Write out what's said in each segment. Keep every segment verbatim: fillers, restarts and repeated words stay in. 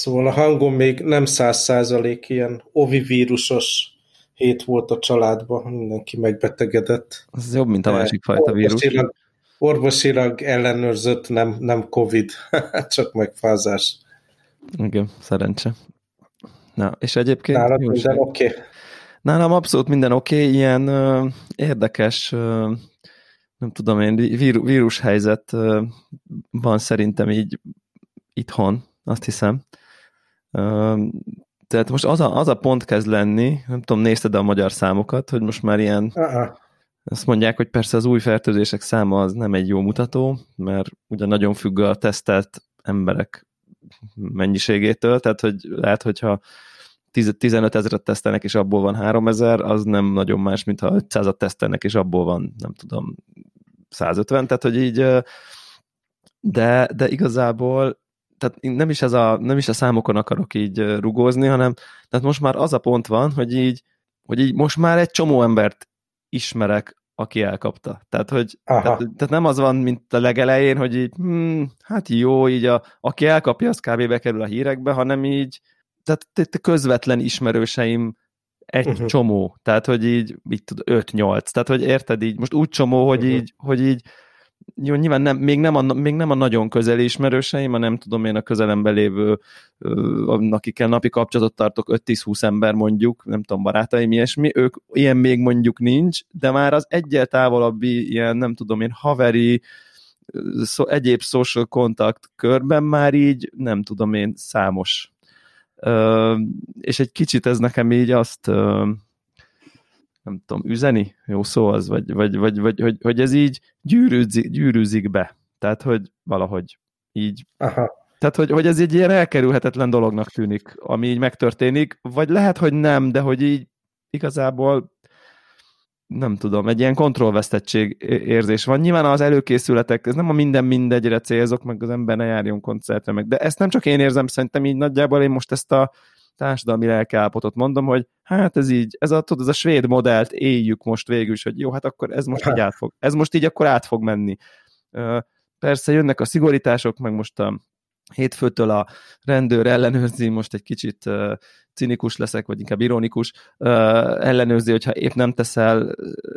Szóval a hangom még nem száz százalék, ilyen ovivírusos hét volt a családban, mindenki megbetegedett. Az jobb, mint a másik fajta vírus. Orvosilag ellenőrzött, nem, nem Covid, csak megfázás. Igen, szerencse. Na, és egyébként... Nálad minden oké? Okay. Nálam abszolút minden oké, okay. Ilyen ö, érdekes, ö, nem tudom én, víru, vírus helyzet ö, van szerintem így itthon, azt hiszem. Ö, tehát most az a, az a pont kezd lenni, nem tudom, nézted a magyar számokat, hogy most már ilyen... Uh-uh. Azt mondják, hogy persze az új fertőzések száma az nem egy jó mutató, mert ugye nagyon függ a tesztelt emberek mennyiségétől, tehát hogy lehet, hogyha tizenöt ezeret tesztelnek, és abból van három ezer, az nem nagyon más, mint ha ötszázat tesztelnek, és abból van, nem tudom, százötven, tehát hogy így, de, de igazából tehát nem is, ez a, nem is a számokon akarok így rugózni, hanem tehát most már az a pont van, hogy így, hogy így most már egy csomó embert ismerek, aki elkapta. Tehát, hogy, tehát, tehát nem az van, mint a legelején, hogy így, hmm, hát jó, így a, aki elkapja, az kb. Bekerül a hírekbe, hanem így, tehát te közvetlen ismerőseim egy uh-huh. csomó. Tehát, hogy így, így tud, öt-nyolc. Tehát, hogy érted így, most úgy csomó, hogy uh-huh. így, hogy így, jó, nyilván nem, még, nem a, még nem a nagyon közeli ismerőseim, hanem tudom én a közelemben lévő, akikkel napi kapcsolatot tartok, öt-tíz-húsz ember mondjuk, nem tudom, barátaim, ilyesmi, ők ilyen még mondjuk nincs, de már az egyel távolabbi ilyen, nem tudom én, haveri, szó, egyéb social kontakt körben már így, nem tudom én, számos. Ö, és egy kicsit ez nekem így azt, ö, nem tudom, üzeni? Jó szó az, vagy, vagy, vagy, vagy hogy, hogy ez így gyűrűzik, gyűrűzik be. Tehát, hogy valahogy így. Aha. Tehát, hogy, hogy ez egy ilyen elkerülhetetlen dolognak tűnik, ami így megtörténik, vagy lehet, hogy nem, de hogy így igazából nem tudom, egy ilyen kontrollvesztettség érzés van. Nyilván az előkészületek, ez nem a minden mindegyre célzok, meg az ember ne járjon koncertre meg, de ezt nem csak én érzem, szerintem így nagyjából én most ezt a társadalmi lelkiállapotot mondom, hogy hát ez így, ez a, tudod, ez a svéd modellt éljük most végül is, hogy jó, hát akkor ez most így át fog, ez most így akkor át fog menni. Persze jönnek a szigorítások, meg most a hétfőtől a rendőr ellenőrzi, most egy kicsit cinikus leszek, vagy inkább ironikus, ellenőrzi, hogyha épp nem teszel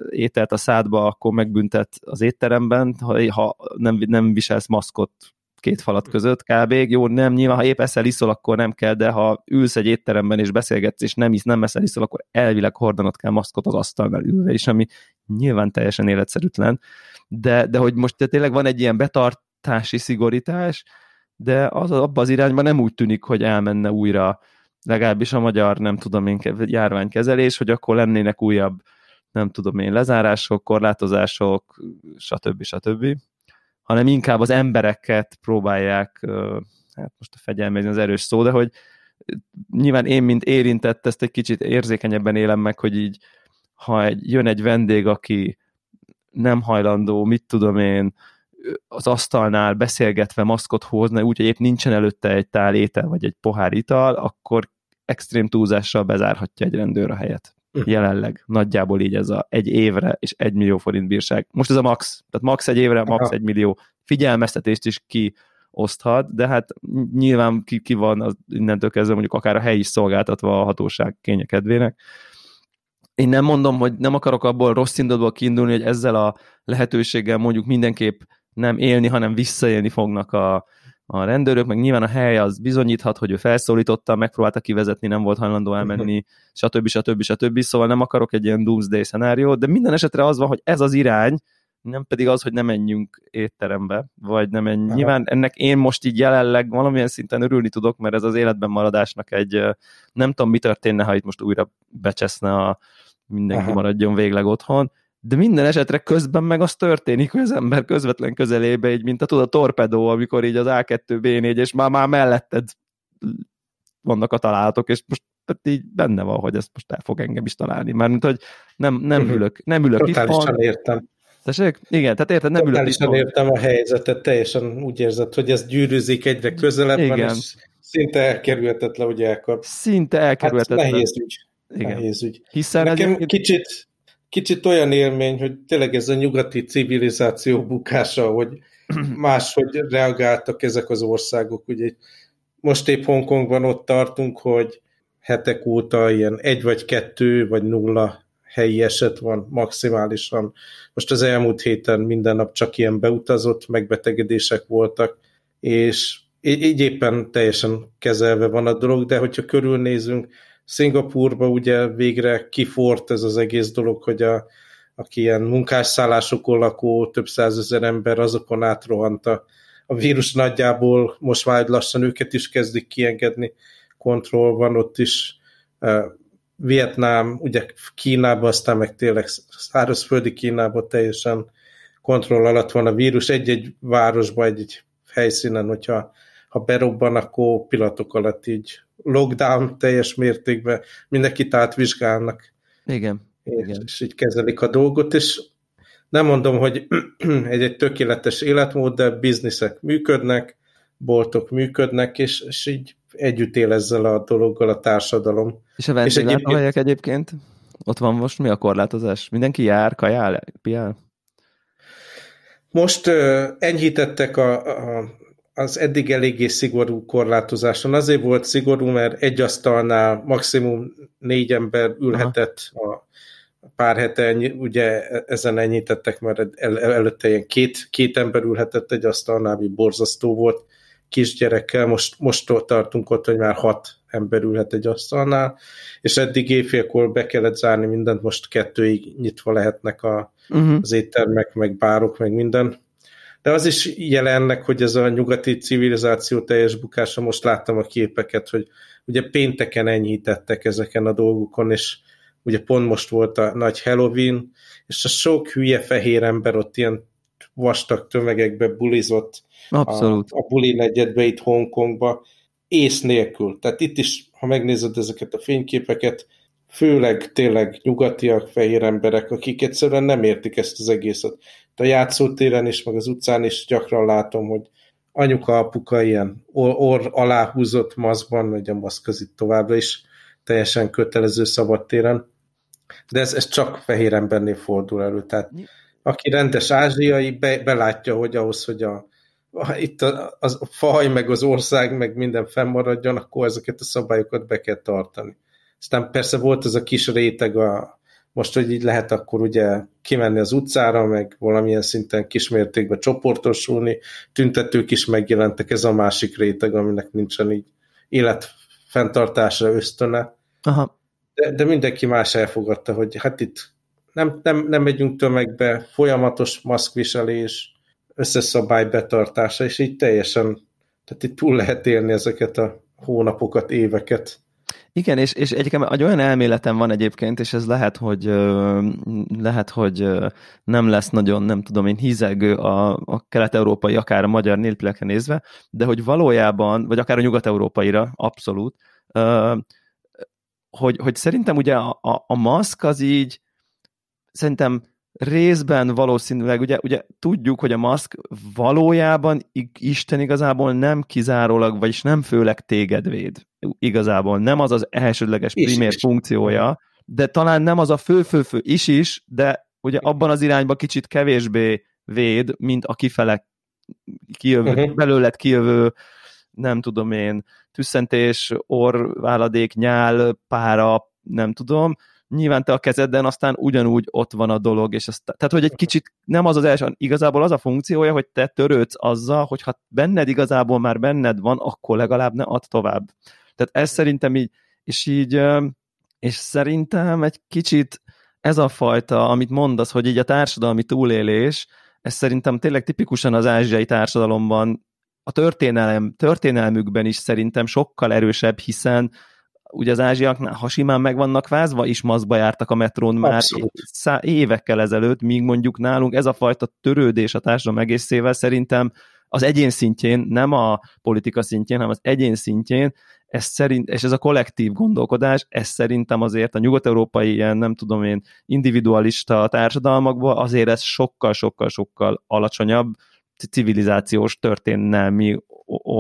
ételt a szádba, akkor megbüntet az étteremben, ha nem, nem viselsz maszkot két falat között kb. Jó, nem, nyilván, ha épp eszel, iszol, akkor nem kell, de ha ülsz egy étteremben és beszélgetsz, és nem isz, nem eszel, iszol, akkor elvileg hordanod kell maszkot az asztalnál ülve is, ami nyilván teljesen életszerűtlen. De, de hogy most tényleg van egy ilyen betartási szigorítás, de az, abban az irányban nem úgy tűnik, hogy elmenne újra, legalábbis a magyar, nem tudom én, járványkezelés, hogy akkor lennének újabb, nem tudom én, lezárások, korlátozások, stb. stb., hanem inkább az embereket próbálják, hát most a fegyelmezni az erős szó, de hogy nyilván én, mint érintett, ezt egy kicsit érzékenyebben élem meg, hogy így, ha egy, jön egy vendég, aki nem hajlandó, mit tudom én, az asztalnál beszélgetve maszkot hozna, úgyhogy épp nincsen előtte egy tál étel, vagy egy pohár ital, akkor extrém túlzással bezárhatja egy rendőr a helyet. Jelenleg nagyjából így ez a egy évre és egy millió forint bírság. Most ez a max, tehát max egy évre, max egy millió. Figyelmeztetést is kioszthat, de hát nyilván ki, ki van az, innentől kezdve mondjuk akár a hely is szolgáltatva a hatóság kénye kedvének. Én nem mondom, hogy nem akarok abból rossz indulatból kiindulni, hogy ezzel a lehetőséggel mondjuk mindenképp nem élni, hanem visszaélni fognak a a rendőrök, meg nyilván a hely az bizonyíthat, hogy ő felszólította, megpróbálta kivezetni, nem volt hajlandó elmenni, stb. stb. stb. Szóval nem akarok egy ilyen doomsday szenáriót, de minden esetre az van, hogy ez az irány, nem pedig az, hogy nem menjünk étterembe, vagy nem menj... Nyilván ennek én most így jelenleg valamilyen szinten örülni tudok, mert ez az életben maradásnak egy... Nem tudom, mi történne, ha itt most újra becseszne a mindenki Aha. maradjon végleg otthon, de minden esetre közben meg az történik, hogy az ember közvetlen közelébe, így, mint a, tud, a torpedó, amikor így az á kettő bé négy, és már, már melletted vannak a találatok, és most így benne van, hogy ezt most el fog engem is találni. Mármint, hogy nem, nem ülök, nem ülök itthon. Totálisan értem. Tessék? Igen, tehát érted, nem ülök itthon. Totálisan értem a helyzetet, teljesen úgy érzed, hogy ez gyűrűzik egyre közelebb, és szinte elkerülhetetlen, hogy elkap. Szinte elkerülhetetlen. Hát nehéz ügy. Igen. Nehéz ügy. Hiszen nekem egy... kicsit... Kicsit olyan élmény, hogy tényleg ez a nyugati civilizáció bukása, hogy máshogy reagáltak ezek az országok. Ugye most épp Hongkongban ott tartunk, hogy hetek óta ilyen egy vagy kettő vagy nulla helyi eset van maximálisan. Most az elmúlt héten minden nap csak ilyen beutazott, megbetegedések voltak, és így éppen teljesen kezelve van a dolog, de hogyha körülnézünk, Szingapúrban ugye végre kifort ez az egész dolog, hogy a, aki ilyen munkásszállásokon lakó több százezer ember, azokon átrohant a, a vírus nagyjából, most már lassan őket is kezdik kiengedni, kontroll van ott is, uh, Vietnám, ugye Kínában, aztán meg tényleg szárazföldi Kínában teljesen kontroll alatt van a vírus, egy-egy városban, egy-egy helyszínen, hogyha ha berobban, akkor pillanatok alatt így lockdown teljes mértékben, mindenkit átvizsgálnak. Igen. És, igen. és így kezelik a dolgot, és nem mondom, hogy egy-egy tökéletes életmód, de bizniszek működnek, boltok működnek, és, és így együtt él ezzel a dologgal a társadalom. És a vendéglátóhelyek egyébként? Ott van most mi a korlátozás? Mindenki jár, kajál, piál? Most uh, enyhítettek a, a, az eddig eléggé szigorú korlátozáson. Azért volt szigorú, mert egy asztalnál maximum négy ember ülhetett. Aha. A pár hete, ugye ezen enyhítettek, mert el, el, előtte ilyen két, két ember ülhetett egy asztalnál, ami borzasztó volt kisgyerekkel. Most, most tartunk ott, hogy már hat ember ülhet egy asztalnál, és eddig éjfélkor be kellett zárni mindent, most kettőig nyitva lehetnek a, uh-huh. az éttermek, meg bárok, meg minden. De az is jelennek, hogy ez a nyugati civilizáció teljes bukása, most láttam a képeket, hogy ugye pénteken enyhítettek ezeken a dolgokon, és ugye pont most volt a nagy Halloween, és a sok hülye fehér ember ott ilyen vastag tömegekbe bulizott. Abszolút. A, a buli negyedbe itt Hongkongba, ész nélkül. Tehát itt is, ha megnézed ezeket a fényképeket, főleg tényleg nyugatiak, fehér emberek, akik egyszerűen nem értik ezt az egészet. De a játszótéren is, meg az utcán is gyakran látom, hogy anyuka, apuka ilyen or, or alá húzott maszkban, vagy a maszk az itt továbbra is teljesen kötelező szabadtéren. De ez, ez csak fehér embernél fordul elő. Tehát aki rendes ázsiai, be, belátja, hogy ahhoz, hogy a itt a, a, a faj, meg az ország, meg minden fennmaradjon, akkor ezeket a szabályokat be kell tartani. Aztán persze volt ez a kis réteg, a, most, hogy így lehet akkor ugye kimenni az utcára, meg valamilyen szinten kismértékben csoportosulni, tüntetők is megjelentek, ez a másik réteg, aminek nincsen így életfenntartásra ösztöne. Aha. De, de mindenki más elfogadta, hogy hát itt nem, nem, nem megyünk tömegbe, folyamatos maszkviselés, összeszabály betartása, és így teljesen, tehát itt túl lehet élni ezeket a hónapokat, éveket. Igen, és, és egyébként egy olyan elméletem van egyébként, és ez lehet, hogy lehet, hogy nem lesz nagyon, nem tudom én, hízelgő a, a kelet-európai, akár a magyar népekre nézve, de hogy valójában, vagy akár a nyugat-európaira, abszolút, hogy, hogy szerintem ugye a, a, a maszk az így, szerintem részben valószínűleg, ugye, ugye tudjuk, hogy a maszk valójában Isten igazából nem kizárólag, vagyis nem főleg téged véd. Igazából nem az az elsődleges primér funkciója, de talán nem az a fő-fő-fő is-is, de ugye abban az irányba kicsit kevésbé véd, mint a kifele kijövő, uh-huh. belőled kijövő, nem tudom én, tüsszentés, orrváladék, nyál, pára, nem tudom, nyilván te a kezedben, aztán ugyanúgy ott van a dolog, és azt, tehát hogy egy kicsit nem az az első, igazából az a funkciója, hogy te törődsz azzal, hogy ha benned igazából már benned van, akkor legalább ne add tovább. Tehát ez szerintem így, és így, és szerintem egy kicsit ez a fajta, amit mondasz, hogy így a társadalmi túlélés, ez szerintem tényleg tipikusan az ázsiai társadalomban, a történelem, történelmükben is szerintem sokkal erősebb, hiszen ugye az ázsiaknál, ha simán meg vannak vázva, is maszkba jártak a metrón már szá- évekkel ezelőtt, míg mondjuk nálunk ez a fajta törődés a társadalom egészével szerintem az egyén szintjén, nem a politika szintjén, hanem az egyén szintjén, ez szerint, és ez a kollektív gondolkodás, ez szerintem azért a nyugat-európai ilyen, nem tudom én, individualista társadalmakban azért ez sokkal-sokkal-sokkal alacsonyabb civilizációs történelmi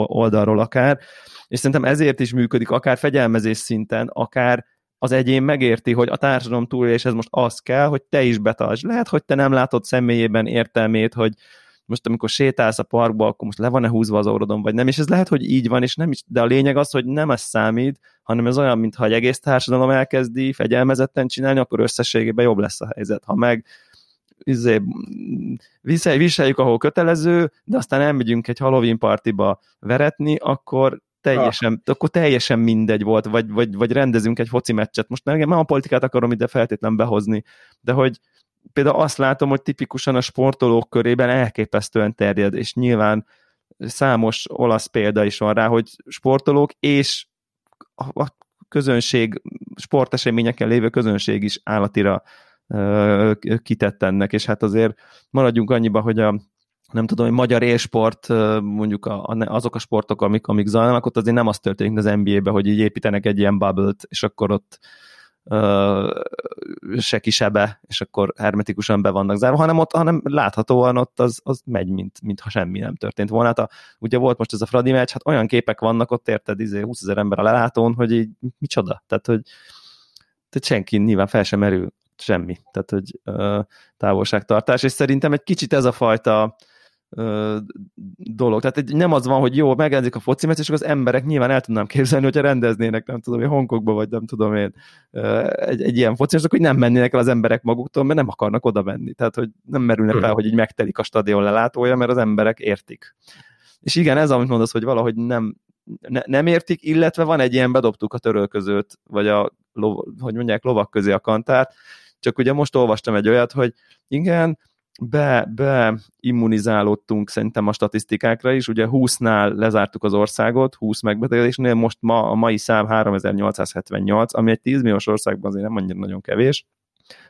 oldalról akár, és szerintem ezért is működik akár fegyelmezés szinten, akár az egyén megérti, hogy a társadalom túléléshez most az kell, hogy te is betartsd. Lehet, hogy te nem látod személyében értelmét, hogy most amikor sétálsz a parkba, akkor most le van-e húzva az orrodon, vagy nem, és ez lehet, hogy így van, és nem is, de a lényeg az, hogy nem ez számít, hanem ez olyan, mintha egy egész társadalom elkezdi fegyelmezetten csinálni, akkor összességében jobb lesz a helyzet. Ha meg izé, viseljük, ahol kötelező, de aztán elmegyünk egy Halloween partiba veretni, akkor teljesen, ah. akkor teljesen mindegy volt, vagy, vagy, vagy rendezünk egy foci meccset. Most nem, nem a politikát akarom ide feltétlen behozni, de hogy például azt látom, hogy tipikusan a sportolók körében elképesztően terjed, és nyilván számos olasz példa is van rá, hogy sportolók és a közönség, sporteseményeken lévő közönség is állatira ö, kitett ennek, és hát azért maradjunk annyiba, hogy a nem tudom, hogy magyar élsport, mondjuk a, azok a sportok, amik, amik zajlanak, ott azért nem az történik az en bé á-ben, hogy így építenek egy ilyen bubble-t, és akkor ott ö, se kisebe, és akkor hermetikusan be vannak zárva, hanem, ott, hanem láthatóan ott az, az megy, mint, mintha semmi nem történt volna. Hát a, ugye volt most ez a Fradi meccs, hát olyan képek vannak ott, érted, izé, húszezer ember a lelátón, hogy így micsoda, tehát hogy tehát senki nyilván fel sem merül semmi, tehát hogy ö, távolságtartás, és szerintem egy kicsit ez a fajta dolog. Tehát nem az van, hogy jó, megrendezik a foci meccs, és akkor az emberek nyilván el tudnám képzelni, hogyha rendeznének, nem tudom én, Hongkongba, vagy nem tudom én, egy, egy ilyen foci meccs, akkor nem mennének el az emberek maguktól, mert nem akarnak oda menni. Tehát, hogy nem merülnek fel, hogy így megtelik a stadion lelátója, mert az emberek értik. És igen, ez amit mondasz, hogy valahogy nem, ne, nem értik, illetve van egy ilyen bedobtuk a törölközőt, vagy a, hogy mondják, lovak közé a kantárt, csak ugye most olvastam egy olyat, hogy igen, Be, be immunizálódtunk szerintem a statisztikákra is, ugye húsznál lezártuk az országot, húsz megbetegedésnél, most ma a mai szám háromezer-nyolcszázhetvennyolc, ami egy tízmilliós országban azért nem annyira nagyon kevés,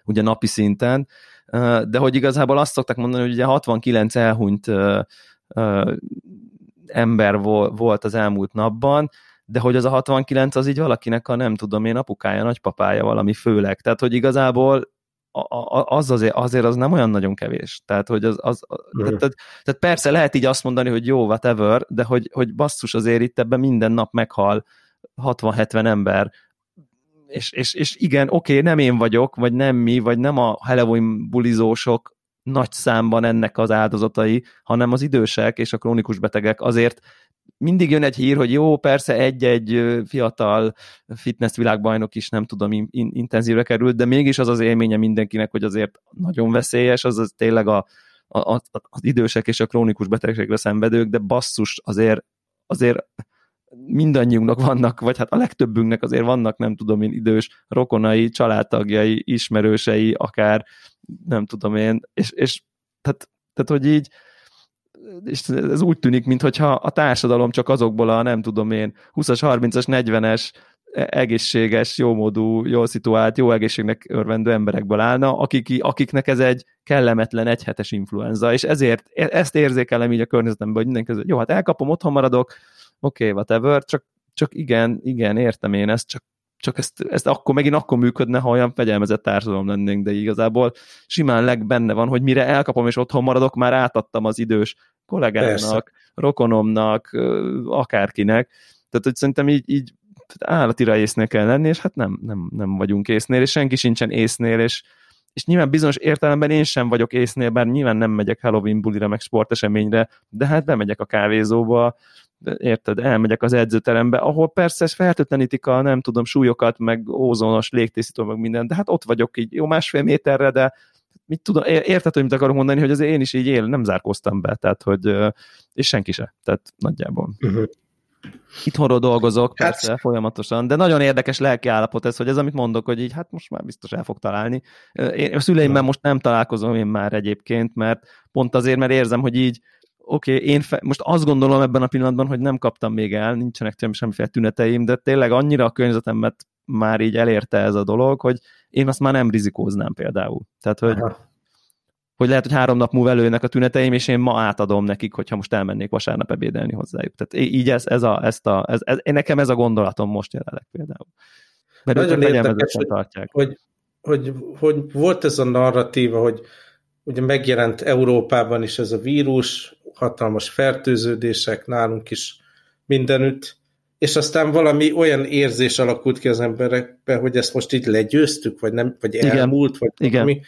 ugye napi szinten, de hogy igazából azt szokták mondani, hogy ugye hatvankilenc elhunyt ember volt az elmúlt napban, de hogy az a hatvankilenc az így valakinek a nem tudom én apukája, nagypapája valami főleg, tehát hogy igazából az azért, azért az nem olyan nagyon kevés. Tehát, hogy az, az tehát, tehát persze lehet így azt mondani, hogy jó, whatever, de hogy, hogy basszus azért itt ebben minden nap meghal hatvan-hetven ember, és, és, és igen, oké, okay, nem én vagyok, vagy nem mi, vagy nem a Halloween bulizósok nagy számban ennek az áldozatai, hanem az idősek és a krónikus betegek. Azért mindig jön egy hír, hogy jó, persze egy-egy fiatal fitness világbajnok is nem tudom, in- intenzívre került, de mégis az az élménye mindenkinek, hogy azért nagyon veszélyes, az, az tényleg a, a, a, az idősek és a krónikus betegségre szenvedők, de basszus, azért, azért mindannyiunknak vannak, vagy hát a legtöbbünknek azért vannak, nem tudom én, idős rokonai, családtagjai, ismerősei, akár nem tudom én, és, és tehát, tehát, hogy így és ez úgy tűnik, mintha a társadalom csak azokból a nem tudom én húszas, harmincas, negyvenes egészséges, jómódú, jól szituált, jó egészségnek örvendő emberekből állna, akik, akiknek ez egy kellemetlen egyhetes influenza, és ezért ezt érzékelem így a környezetemben, hogy mindenki között, jó, hát elkapom, otthon maradok, oké, okay, whatever, csak, csak igen, igen, értem én ezt, csak, csak ezt, ezt akkor megint akkor működne, ha olyan fegyelmezett társadalom lennénk, de igazából simán leg benne van, hogy mire elkapom és otthon maradok, már átadtam az idős kollégának, persze, rokonomnak, akárkinek. Tehát, hogy szerintem így, így állatira észnél kell lenni, és hát nem, nem, nem vagyunk észnél, és senki sincsen észnél, és, és nyilván bizonyos értelemben én sem vagyok észnél, bár nyilván nem megyek Halloween bulira, meg sporteseményre, de hát bemegyek a kávézóba, érted, elmegyek az edzőterembe, ahol persze fertőtlenítik a nem tudom súlyokat, meg ózonos légtisztító, meg minden, de hát ott vagyok így jó másfél méterre, de mit tudom, érted, hogy mit akarok mondani, hogy azért én is így él, nem zárkóztam be, tehát hogy és senki se, tehát nagyjából. Uh-huh. Itthonról dolgozok, hát, persze, folyamatosan, de nagyon érdekes lelkiállapot ez, hogy ez, amit mondok, hogy így, hát most már biztos el fog találni. Én a szüleimmel most nem találkozom én már egyébként, mert pont azért, mert érzem, hogy így oké, okay, én fe, most azt gondolom ebben a pillanatban, hogy nem kaptam még el, nincsenek semmi, semmiféle tüneteim, de tényleg annyira a környezetemet már így elérte ez a dolog, hogy én azt már nem rizikóznám például. Tehát, hogy, hogy lehet, hogy három nap múlva előjönnek a tüneteim, és én ma átadom nekik, hogyha most elmennék vasárnap ebédelni hozzájuk. Tehát így ez, ez a, ezt a, ez, ez, nekem ez a gondolatom most jelenleg például. Mert nagyon érdekes, hogy, tartják. Hogy, hogy, hogy volt ez a narratíva, hogy ugye megjelent Európában is ez a vírus, hatalmas fertőződések, nálunk is mindenütt, és aztán valami olyan érzés alakult ki az emberekben, hogy ezt most így legyőztük, vagy nem, vagy elmúlt, vagy valami.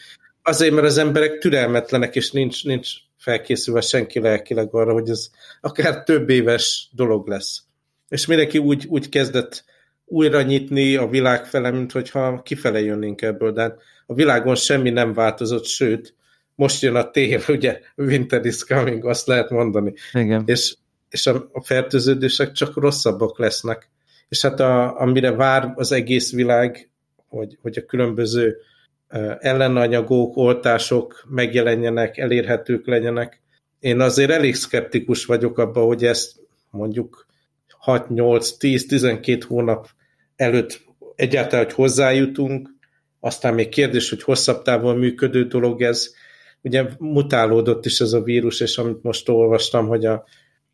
Azért, mert az emberek türelmetlenek, és nincs, nincs felkészülve senki lelkileg arra, hogy ez akár több éves dolog lesz. És mindenki úgy, úgy kezdett újra nyitni a világ fele, mint hogyha kifele jönnénk ebből, de a világon semmi nem változott, sőt, most jön a tél, ugye, winter is coming, azt lehet mondani. Igen. És, és a, a fertőződések csak rosszabbak lesznek. És hát a, amire vár az egész világ, hogy, hogy a különböző ellenanyagok, oltások megjelenjenek, elérhetők legyenek. Én azért elég szkeptikus vagyok abban, hogy ezt mondjuk hat, nyolc, tíz, tizenkét hónap előtt egyáltalán, hogy hozzájutunk, aztán még kérdés, hogy hosszabb távon működő dolog ez. Ugye mutálódott is ez a vírus, és amit most olvastam, hogy a,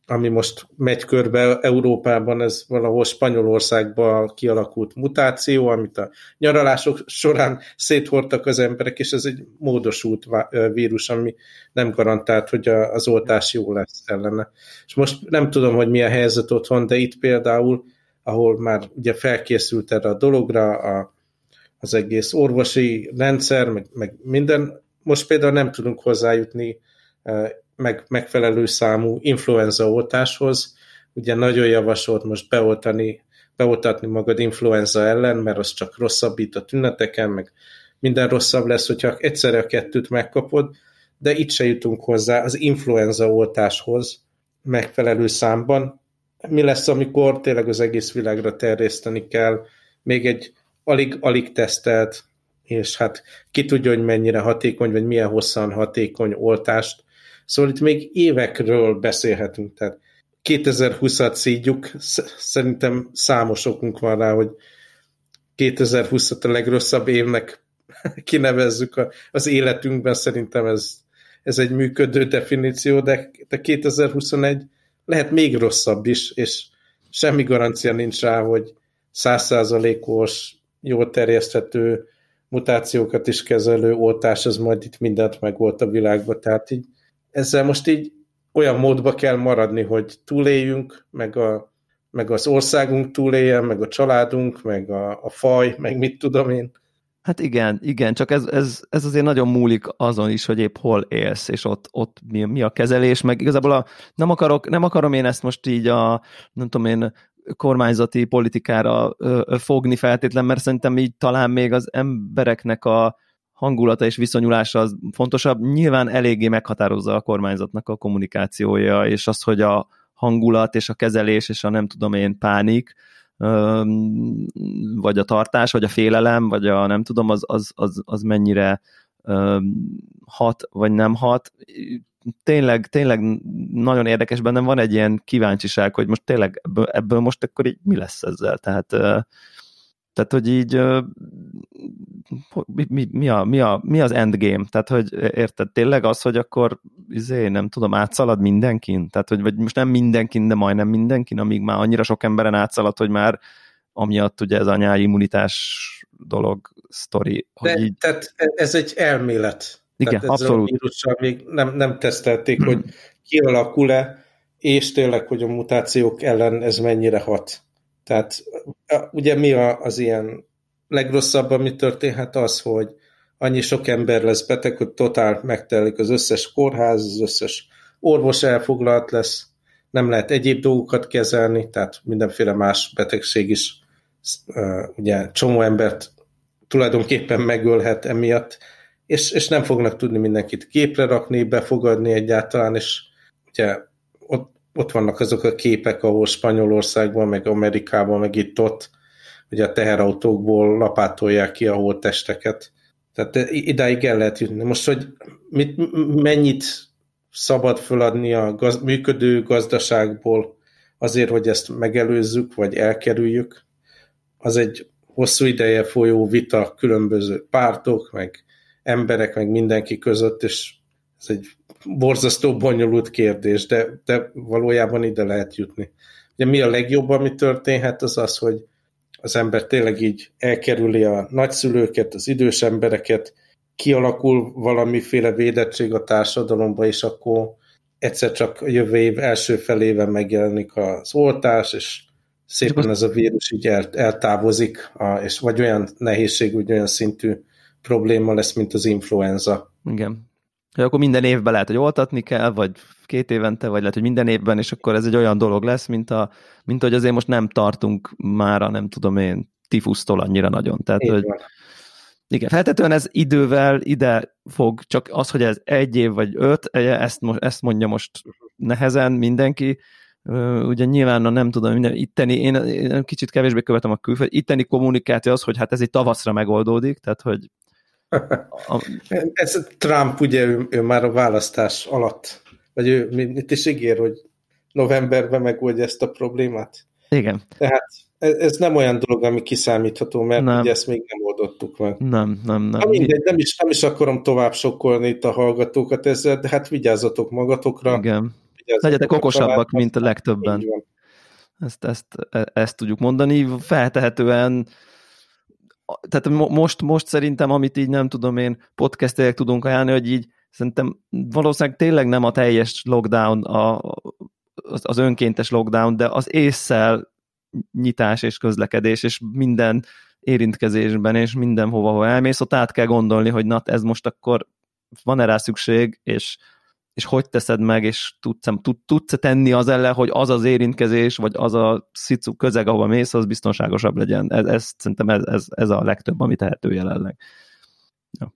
ami most megy körbe Európában, ez valahol Spanyolországban kialakult mutáció, amit a nyaralások során széthordtak az emberek, és ez egy módosult vírus, ami nem garantált, hogy az oltás jó lesz ellene. És most nem tudom, hogy mi a helyzet otthon, de itt például, ahol már ugye felkészült erre a dologra, a, az egész orvosi rendszer, meg, meg minden, most például nem tudunk hozzájutni meg, megfelelő számú influenza oltáshoz. Ugye nagyon javasolt most beoltani, beoltatni magad influenza ellen, mert az csak rosszabbít a tüneteken, meg minden rosszabb lesz, hogyha egyszerre a kettőt megkapod, de itt se jutunk hozzá az influenza oltáshoz megfelelő számban. Mi lesz, amikor tényleg az egész világra terjeszteni kell, még egy alig-alig tesztelt, és hát ki tudja, hogy mennyire hatékony, vagy milyen hosszan hatékony oltást. Szóval itt még évekről beszélhetünk, tehát kétezer-húszat szígyjuk, szerintem számos okunk van rá, hogy kétezer-húszat a legrosszabb évnek kinevezzük a, az életünkben, szerintem ez, ez egy működő definíció, de, de kétezer-huszonegy lehet még rosszabb is, és semmi garancia nincs rá, hogy száz százalékos, jól terjeszthető, mutációkat is kezelő oltás, az majd itt mindent megolt a világban, tehát így ezzel most így olyan módba kell maradni, hogy túléljünk, meg, a, meg az országunk túléljen, meg a családunk, meg a, a faj, meg mit tudom én. Hát igen, igen, csak ez, ez, ez azért nagyon múlik azon is, hogy épp hol élsz, és ott, ott mi, mi a kezelés, meg igazából a, nem, akarok, nem akarom én ezt most így a, nem tudom én, kormányzati politikára ö, ö, fogni feltétlen, mert szerintem így talán még az embereknek a hangulata és viszonyulása az fontosabb. Nyilván eléggé meghatározza a kormányzatnak a kommunikációja, és az, hogy a hangulat és a kezelés és a nem tudom én pánik, ö, vagy a tartás, vagy a félelem, vagy a nem tudom, az, az, az, az mennyire ö, hat, vagy nem hat. Tényleg, tényleg nagyon érdekes bennem, van egy ilyen kíváncsiság, hogy most tényleg ebből, ebből most akkor így mi lesz ezzel? Tehát, tehát hogy így mi, mi, a, mi, a, mi az endgame? Tehát, hogy érted, tényleg az, hogy akkor izé, nem tudom, átszalad mindenkin? Tehát, hogy vagy most nem mindenkin, de majdnem mindenkin, amíg már annyira sok emberen átszalad, hogy már amiatt ugye ez a nyári immunitás dolog, sztori. Hogy de, így... Tehát ez egy elmélet. Igen, tehát ezzel abszolút. A vírussal még nem, nem tesztelték, hogy kialakul-e, és tényleg, hogy a mutációk ellen ez mennyire hat. Tehát ugye mi az ilyen legrosszabb, ami történhet az, hogy annyi sok ember lesz beteg, hogy totál megtelik az összes kórház, az összes orvos elfoglalt lesz, nem lehet egyéb dolgokat kezelni, tehát mindenféle más betegség is ugye csomó embert tulajdonképpen megölhet emiatt, És, és nem fognak tudni mindenkit képre rakni, befogadni egyáltalán, és ugye ott, ott vannak azok a képek, ahol Spanyolországban, meg Amerikában, meg itt-ott, ugye a teherautókból lapátolják ki a holttesteket. Tehát idáig el lehet jutni. Most, hogy mit, mennyit szabad föladni a gaz, működő gazdaságból azért, hogy ezt megelőzzük, vagy elkerüljük, az egy hosszú ideje folyó vita, különböző pártok, meg emberek, meg mindenki között, és ez egy borzasztó bonyolult kérdés, de, de valójában ide lehet jutni. Ugye mi a legjobb, ami történhet, az az, hogy az ember tényleg így elkerüli a nagyszülőket, az idős embereket, kialakul valamiféle védettség a társadalomba, és akkor egyszer csak a jövő év első felében megjelenik az oltás, és szépen ez a vírus így el, eltávozik, a, és vagy olyan nehézség, vagy olyan szintű probléma lesz, mint az influenza. Igen. hogy akkor minden évben lehet, hogy oltatni kell, vagy két évente, vagy lehet, hogy minden évben, és akkor ez egy olyan dolog lesz, mint, a, mint hogy azért most nem tartunk mára, nem tudom én, tifusztól annyira nagyon. Tehát, hogy, igen, feltetően ez idővel ide fog, csak az, hogy ez egy év vagy öt, ezt, most, ezt mondja most nehezen mindenki, ugye nyilván, nem tudom, minden, itteni, én, én kicsit kevésbé követem a külföld, itteni kommunikáció az, hogy hát ez egy tavaszra megoldódik, tehát, hogy a... Ez Trump, ugye ő, ő már a választás alatt, vagy ő itt is ígér, hogy novemberben megoldja ezt a problémát. Igen. Tehát ez, ez nem olyan dolog, ami kiszámítható, mert nem. Ugye ezt még nem oldottuk meg. Nem, nem, nem. Ha mindegy, nem is, nem is akarom tovább sokkolni itt a hallgatókat ezzel, de hát vigyázzatok magatokra. Igen. Legyetek okosabbak, mint a legtöbben. Ezt, ezt, ezt, ezt tudjuk mondani. Feltehetően tehát most, most szerintem, amit így nem tudom én, podcastek tudunk ajánlani, hogy így szerintem valószínűleg tényleg nem a teljes lockdown, a, az, az önkéntes lockdown, de az ésszel nyitás és közlekedés, és minden érintkezésben, és mindenhova, ahol elmész, ott át kell gondolni, hogy na, ez most akkor van-e rá szükség, és, és hogy teszed meg, és tudsz-e tudsz tenni az ellen, hogy az az érintkezés, vagy az a szicu közeg, ahova mész, az biztonságosabb legyen. Ez, ez szerintem ez, ez, ez a legtöbb, ami tehető jelenleg. Ja.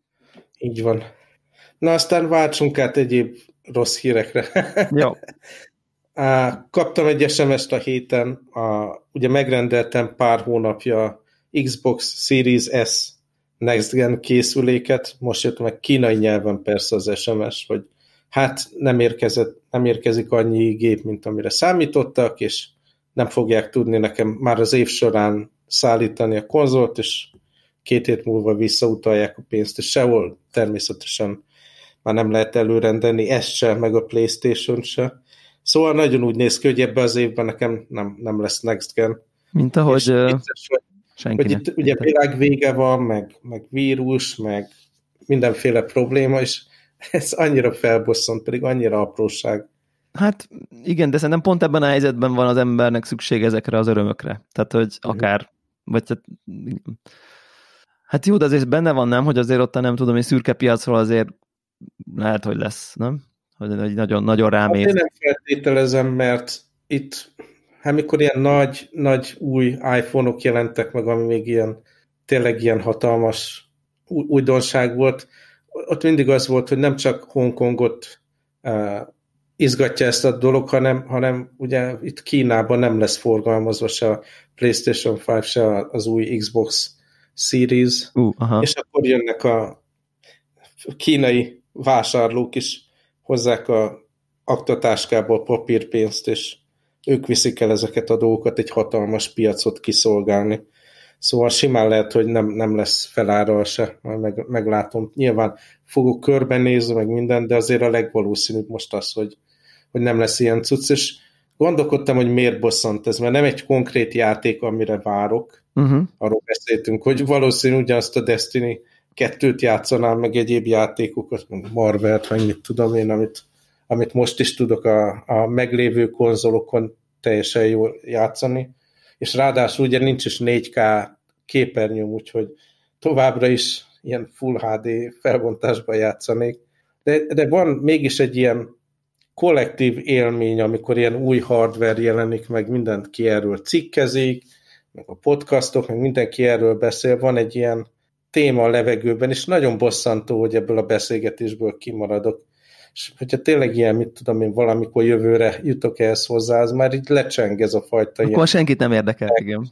Így van. Na, aztán váltsunk át egyéb rossz hírekre. Jó. Kaptam egy es em est a héten, a, ugye megrendeltem pár hónapja Xbox Series S Next Gen készüléket, most jött meg kínai nyelven persze az es em es, hogy hát nem, érkezett, nem érkezik annyi gép, mint amire számítottak, és nem fogják tudni nekem már az év során szállítani a konzolt, és két hét múlva visszautalják a pénzt, és sehol természetesen már nem lehet előrendelni, ezt sem, meg a PlayStation se. Szóval nagyon úgy néz ki, hogy ebben az évben nekem nem, nem lesz Next Gen. Mint ahogy vicces, hogy, hogy itt ugye világ vége van, meg, meg vírus, meg mindenféle probléma, és ez annyira felbosszant, pedig annyira apróság. Hát igen, de szerintem pont ebben a helyzetben van az embernek szükség ezekre az örömökre. Tehát, hogy akár, vagy tehát, hát jó, de azért benne van, nem, hogy azért ott nem tudom, hogy szürke piacról azért lehet, hogy lesz, nem? Hogy nagyon, nagyon rámér. Hát én nem feltételezem, mert itt, hát mikor ilyen nagy, nagy új iPhone-ok jelentek meg, ami még ilyen, tényleg ilyen hatalmas újdonság volt, ott mindig az volt, hogy nem csak Hongkongot uh, izgatja ezt a dolog, hanem, hanem ugye itt Kínában nem lesz forgalmazva se a PlayStation öt, se az új Xbox Series, uh, és akkor jönnek a kínai vásárlók is, hozzák a aktatáskából papírpénzt, és ők viszik el ezeket a dolgokat egy hatalmas piacot kiszolgálni. Szóval simán lehet, hogy nem, nem lesz felára se, majd meg, meglátom. Nyilván fogok körbenézni, meg minden, de azért a legvalószínűbb most az, hogy, hogy nem lesz ilyen cucc. És gondolkodtam, hogy miért bosszant ez, mert nem egy konkrét játék, amire várok. Uh-huh. Arról beszéltünk, hogy valószínűleg ugyanazt a Destiny kettőt játszanám, meg egyéb játékokat, meg Marvelt, vagy mit tudom én, amit, amit most is tudok a, a meglévő konzolokon teljesen jól játszani. És ráadásul ugye nincs is négy ká képernyőm, úgyhogy továbbra is ilyen full há dé felbontásban játszanék. De, de van mégis egy ilyen kollektív élmény, amikor ilyen új hardware jelenik, meg mindenki erről cikkezik, meg a podcastok, meg mindenki erről beszél, van egy ilyen téma a levegőben, és nagyon bosszantó, hogy ebből a beszélgetésből kimaradok. És hogyha tényleg ilyen, mit tudom én, valamikor jövőre jutok ehhez hozzá, az már így lecseng ez a fajta. Akkor senkit nem érdekel, igen.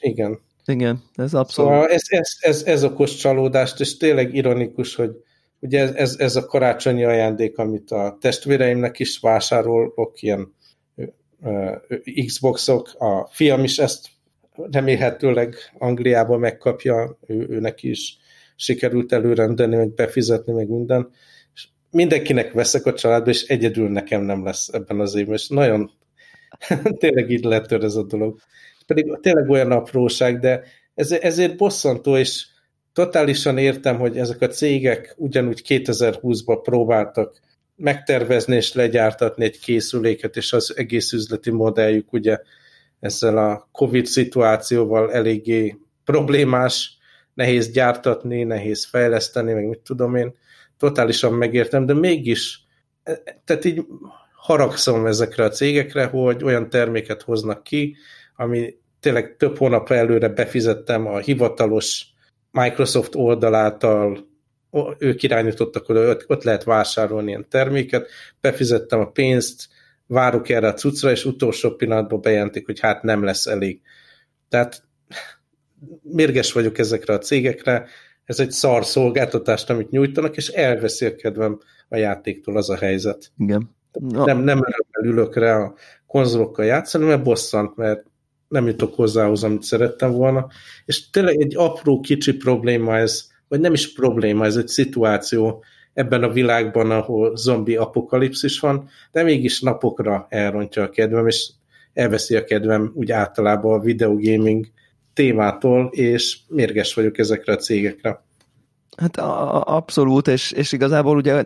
igen. Igen, ez abszolút. Szóval ez, ez, ez, ez okoz csalódást, és tényleg ironikus, hogy ugye ez, ez, ez a karácsonyi ajándék, amit a testvéreimnek is vásárolok, ilyen uh, Xboxok, a fiam is ezt remélhetőleg Angliában megkapja, ő, őnek is sikerült előrendelni, meg befizetni, meg minden. Mindenkinek veszek a családba, és egyedül nekem nem lesz ebben az évben, és nagyon tényleg így letör ez a dolog. Pedig tényleg olyan apróság, de ez, ezért bosszantó, és totálisan értem, hogy ezek a cégek ugyanúgy kétezer-húszban próbáltak megtervezni és legyártatni egy készüléket, és az egész üzleti modelljük ugye ezzel a Covid szituációval eléggé problémás, nehéz gyártatni, nehéz fejleszteni, meg mit tudom én, totálisan megértem, de mégis, tehát így haragszom ezekre a cégekre, hogy olyan terméket hoznak ki, ami tényleg több hónap előre befizettem a hivatalos Microsoft oldalától, ők irányítottak oda, ott lehet vásárolni ilyen terméket, befizettem a pénzt, várok erre a cuccra, és utolsó pillanatban bejelentik, hogy hát nem lesz elég. Tehát mérges vagyok ezekre a cégekre, ez egy szar szolgáltatást, amit nyújtanak, és elveszi a kedvem a játéktól, az a helyzet. Igen. No. Nem, nem örömmel ülök rá a konzolokkal játszani, mert bosszant, mert nem jutok hozzához, amit szerettem volna. És tényleg egy apró kicsi probléma ez, vagy nem is probléma, ez egy szituáció ebben a világban, ahol zombi apokalipszis van, de mégis napokra elrontja a kedvem, és elveszi a kedvem úgy általában a videogaming témától, és mérges vagyok ezekre a cégekre. Hát a, a, abszolút, és, és igazából ugye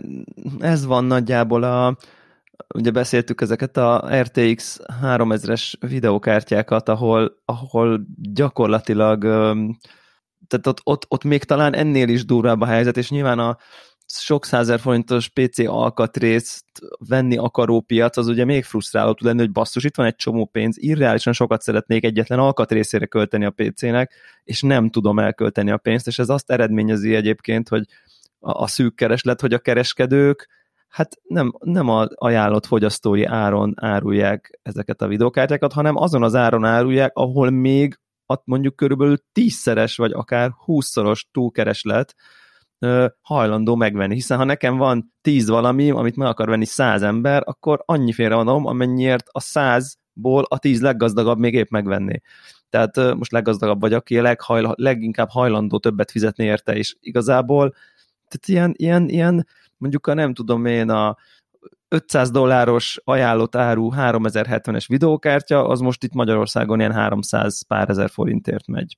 ez van nagyjából a, ugye beszéltük ezeket a er té iksz háromezres videókártyákat, ahol, ahol gyakorlatilag tehát ott, ott, ott még talán ennél is durvább a helyzet, és nyilván a sok százer forintos pé cé alkatrészt venni akaró piac, az ugye még frusztráló tud lenni, hogy basszus, itt van egy csomó pénz, irreálisan sokat szeretnék egyetlen alkatrészére költeni a pé cének, és nem tudom elkölteni a pénzt, és ez azt eredményezi egyébként, hogy a, a szűk kereslet, hogy a kereskedők hát nem, nem az ajánlott fogyasztói áron árulják ezeket a videókártyákat, hanem azon az áron árulják, ahol még mondjuk körülbelül tízszeres, vagy akár húszszoros túlkereslet hajlandó megvenni, hiszen ha nekem van tíz valami, amit meg akar venni száz ember, akkor annyi félre adom, amennyiért a százból a tíz leggazdagabb még épp megvenni. Tehát most leggazdagabb vagy, aki a leghajla, leginkább hajlandó többet fizetni érte is. Igazából tehát ilyen, ilyen, ilyen mondjuk a nem tudom én a ötszáz dolláros ajánlott áru háromezer-hetvenes videókártya, az most itt Magyarországon ilyen háromszáz pár ezer forintért megy.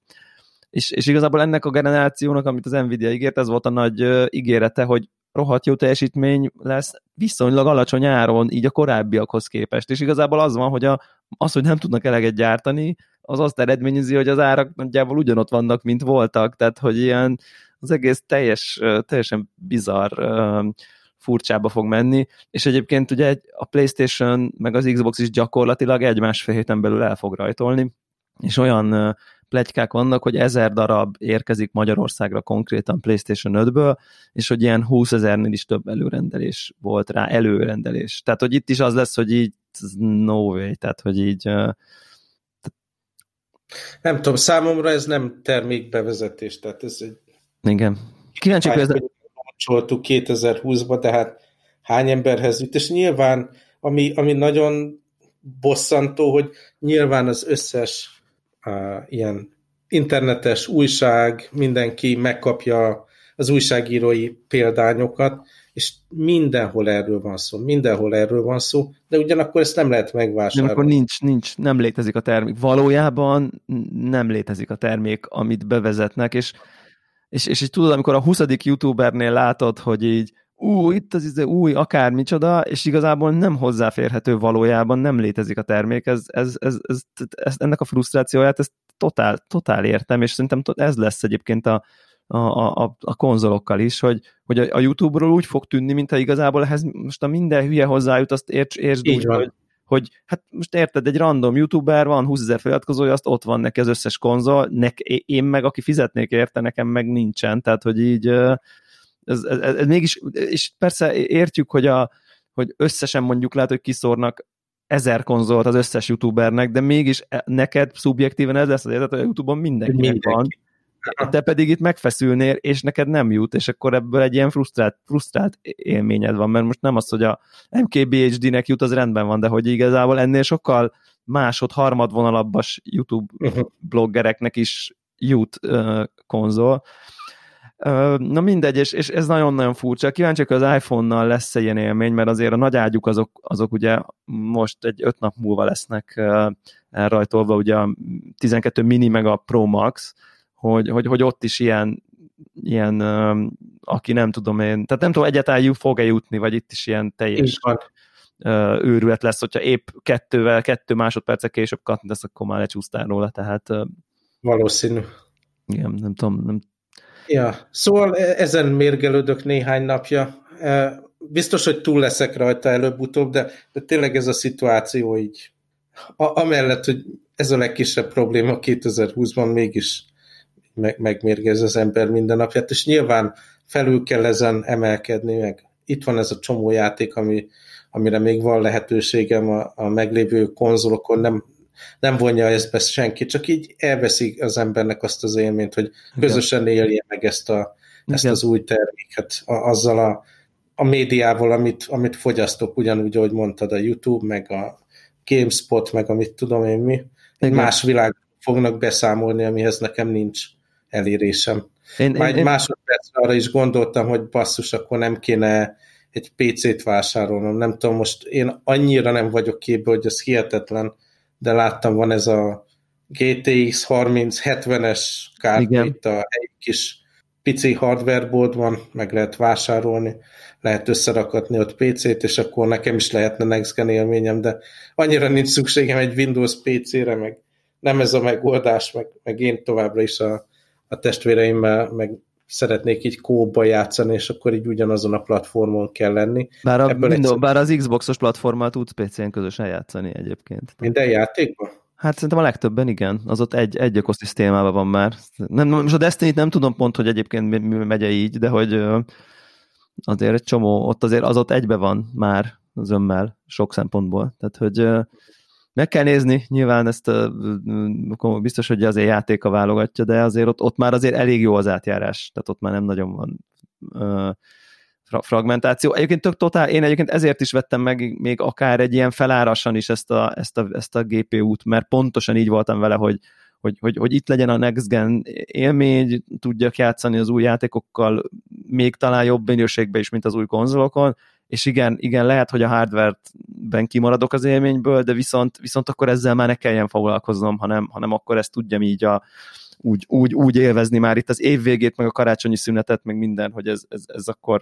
És, és igazából ennek a generációnak, amit az Nvidia ígért, ez volt a nagy uh, ígérete, hogy rohadt jó teljesítmény lesz viszonylag alacsony áron, így a korábbiakhoz képest. És igazából az van, hogy a, az, hogy nem tudnak eleget gyártani, az azt eredményezi, hogy az árak nagyjából ugyanott vannak, mint voltak. Tehát, hogy ilyen az egész teljes, teljesen bizarr uh, furcsába fog menni, és egyébként ugye a PlayStation meg az Xbox is gyakorlatilag egy-másfél héten belül el fog rajtolni, és olyan pletykák vannak, hogy ezer darab érkezik Magyarországra konkrétan PlayStation ötből, és hogy ilyen húszezernél is több előrendelés volt rá, előrendelés. Tehát, hogy itt is az lesz, hogy így no way, tehát, hogy így tehát... nem tudom, számomra ez nem termékbevezetés, tehát ez egy... Igen. Kíváncsi, hogy ez... kapcsoltuk kétezer-húszba, tehát hány emberhez jut, és nyilván, ami, ami nagyon bosszantó, hogy nyilván az összes uh, ilyen internetes újság, mindenki megkapja az újságírói példányokat, és mindenhol erről van szó, mindenhol erről van szó, de ugyanakkor ezt nem lehet megvásárolni. Nem, akkor nincs, nincs, nem létezik a termék. Valójában nem létezik a termék, amit bevezetnek, és És, és így tudod, amikor a huszadik youtubernél látod, hogy így ú, itt az új, akármicsoda, és igazából nem hozzáférhető valójában, nem létezik a termék, ez, ez, ez, ez, ez, ennek a frusztrációját, ezt totál, totál értem, és szerintem ez lesz egyébként a, a, a, a konzolokkal is, hogy, hogy a, a YouTube-ról úgy fog tűnni, mintha igazából ehhez most a minden hülye hozzájut, azt érts, értsd úgy, hogy hogy hát most érted, egy random youtuber van, húszezer feliratkozója, azt ott van neki az összes konzol, nek, én meg, aki fizetnék érte, nekem meg nincsen, tehát hogy így ez, ez, ez mégis, és persze értjük, hogy, a, hogy összesen mondjuk lehet, hogy kiszórnak ezer konzolt az összes youtubernek, de mégis neked szubjektíven ez lesz az érzet, hogy a YouTube-on mindenkinek mindenki van, te pedig itt megfeszülnél, és neked nem jut, és akkor ebből egy ilyen frusztrált, frusztrált élményed van, mert most nem az, hogy a em ká bé há dé-nek jut, az rendben van, de hogy igazából ennél sokkal másod-harmadvonalabbas YouTube uh-huh. bloggereknek is jut uh, konzol. Uh, na mindegy, és, és ez nagyon-nagyon furcsa. Kíváncsiak, hogy az iPhone-nal lesz ilyen élmény, mert azért a nagy ágyuk azok, azok ugye most egy öt nap múlva lesznek uh, elrajtolva, ugye a tizenkettő mini meg a Pro Max, Hogy, hogy, hogy ott is ilyen, ilyen um, aki nem tudom én, tehát nem tudom, egyáltalán fog-e jutni, vagy itt is ilyen teljes uh, őrület lesz, hogyha épp kettővel, kettő másodperccel később kattintasz, akkor már lecsúsztál róla, tehát... Uh, Valószínű. Igen, nem tudom, nem, Ja, szóval ezen mérgelődök néhány napja. Biztos, hogy túl leszek rajta előbb-utóbb, de, de tényleg ez a szituáció így. A, amellett, hogy ez a legkisebb probléma kétezer-húszban mégis meg, megmérgez az ember mindennapját, és nyilván felül kell ezen emelkedni meg. Itt van ez a csomó játék, ami, amire még van lehetőségem a, a meglévő konzolokon, nem, nem vonja ezt be senki, csak így elveszik az embernek azt az élményt, hogy közösen élje meg ezt, a, ezt az új terméket, a, azzal a, a médiával, amit, amit fogyasztok, ugyanúgy, ahogy mondtad, a YouTube, meg a GameSpot, meg amit tudom én mi. Egy más világ fognak beszámolni, amihez nekem nincs elérésem. Én, Már én, egy másodpercre arra is gondoltam, hogy basszus, akkor nem kéne egy pé cét vásárolnom. Nem tudom, most én annyira nem vagyok képbe, hogy ez hihetetlen, de láttam, van ez a gé té iksz harminc hetvenes kártya, itt a egy kis pici hardwareboard van, meg lehet vásárolni, lehet összerakatni ott pé cét, és akkor nekem is lehetne next gen élményem, de annyira nincs szükségem egy Windows pé cére, meg nem ez a megoldás, meg, meg én továbbra is a, a testvéreimmel meg szeretnék így kóba játszani, és akkor így ugyanazon a platformon kell lenni. Bár, a Windows, egyszer... bár az Xboxos platformmal tudsz pé cén közösen játszani egyébként. Minden játékban? Hát szerintem a legtöbben igen, az ott egy, egy ökoszisztémában van már. Nem, most a Destiny-t nem tudom pont, hogy egyébként megye így, de hogy azért egy csomó, ott azért az ott egybe van már az ömmel sok szempontból. Tehát, hogy meg kell nézni, nyilván ezt biztos, hogy azért játéka válogatja, de azért ott, ott már azért elég jó az átjárás, tehát ott már nem nagyon van fragmentáció. Egyébként tök totál, én egyébként ezért is vettem meg még akár egy ilyen felárasan is ezt a, ezt a, ezt a gé pé út, mert pontosan így voltam vele, hogy, hogy, hogy, hogy itt legyen a next gen élmény, tudjak játszani az új játékokkal még talán jobb minőségben is, mint az új konzolokon, és igen, igen, lehet, hogy a hardware-ben kimaradok az élményből, de viszont, viszont akkor ezzel már ne kelljen foglalkoznom, hanem, hanem akkor ezt tudjam így a úgy, úgy, úgy élvezni már itt az évvégét, meg a karácsonyi szünetet, meg minden, hogy ez, ez, ez akkor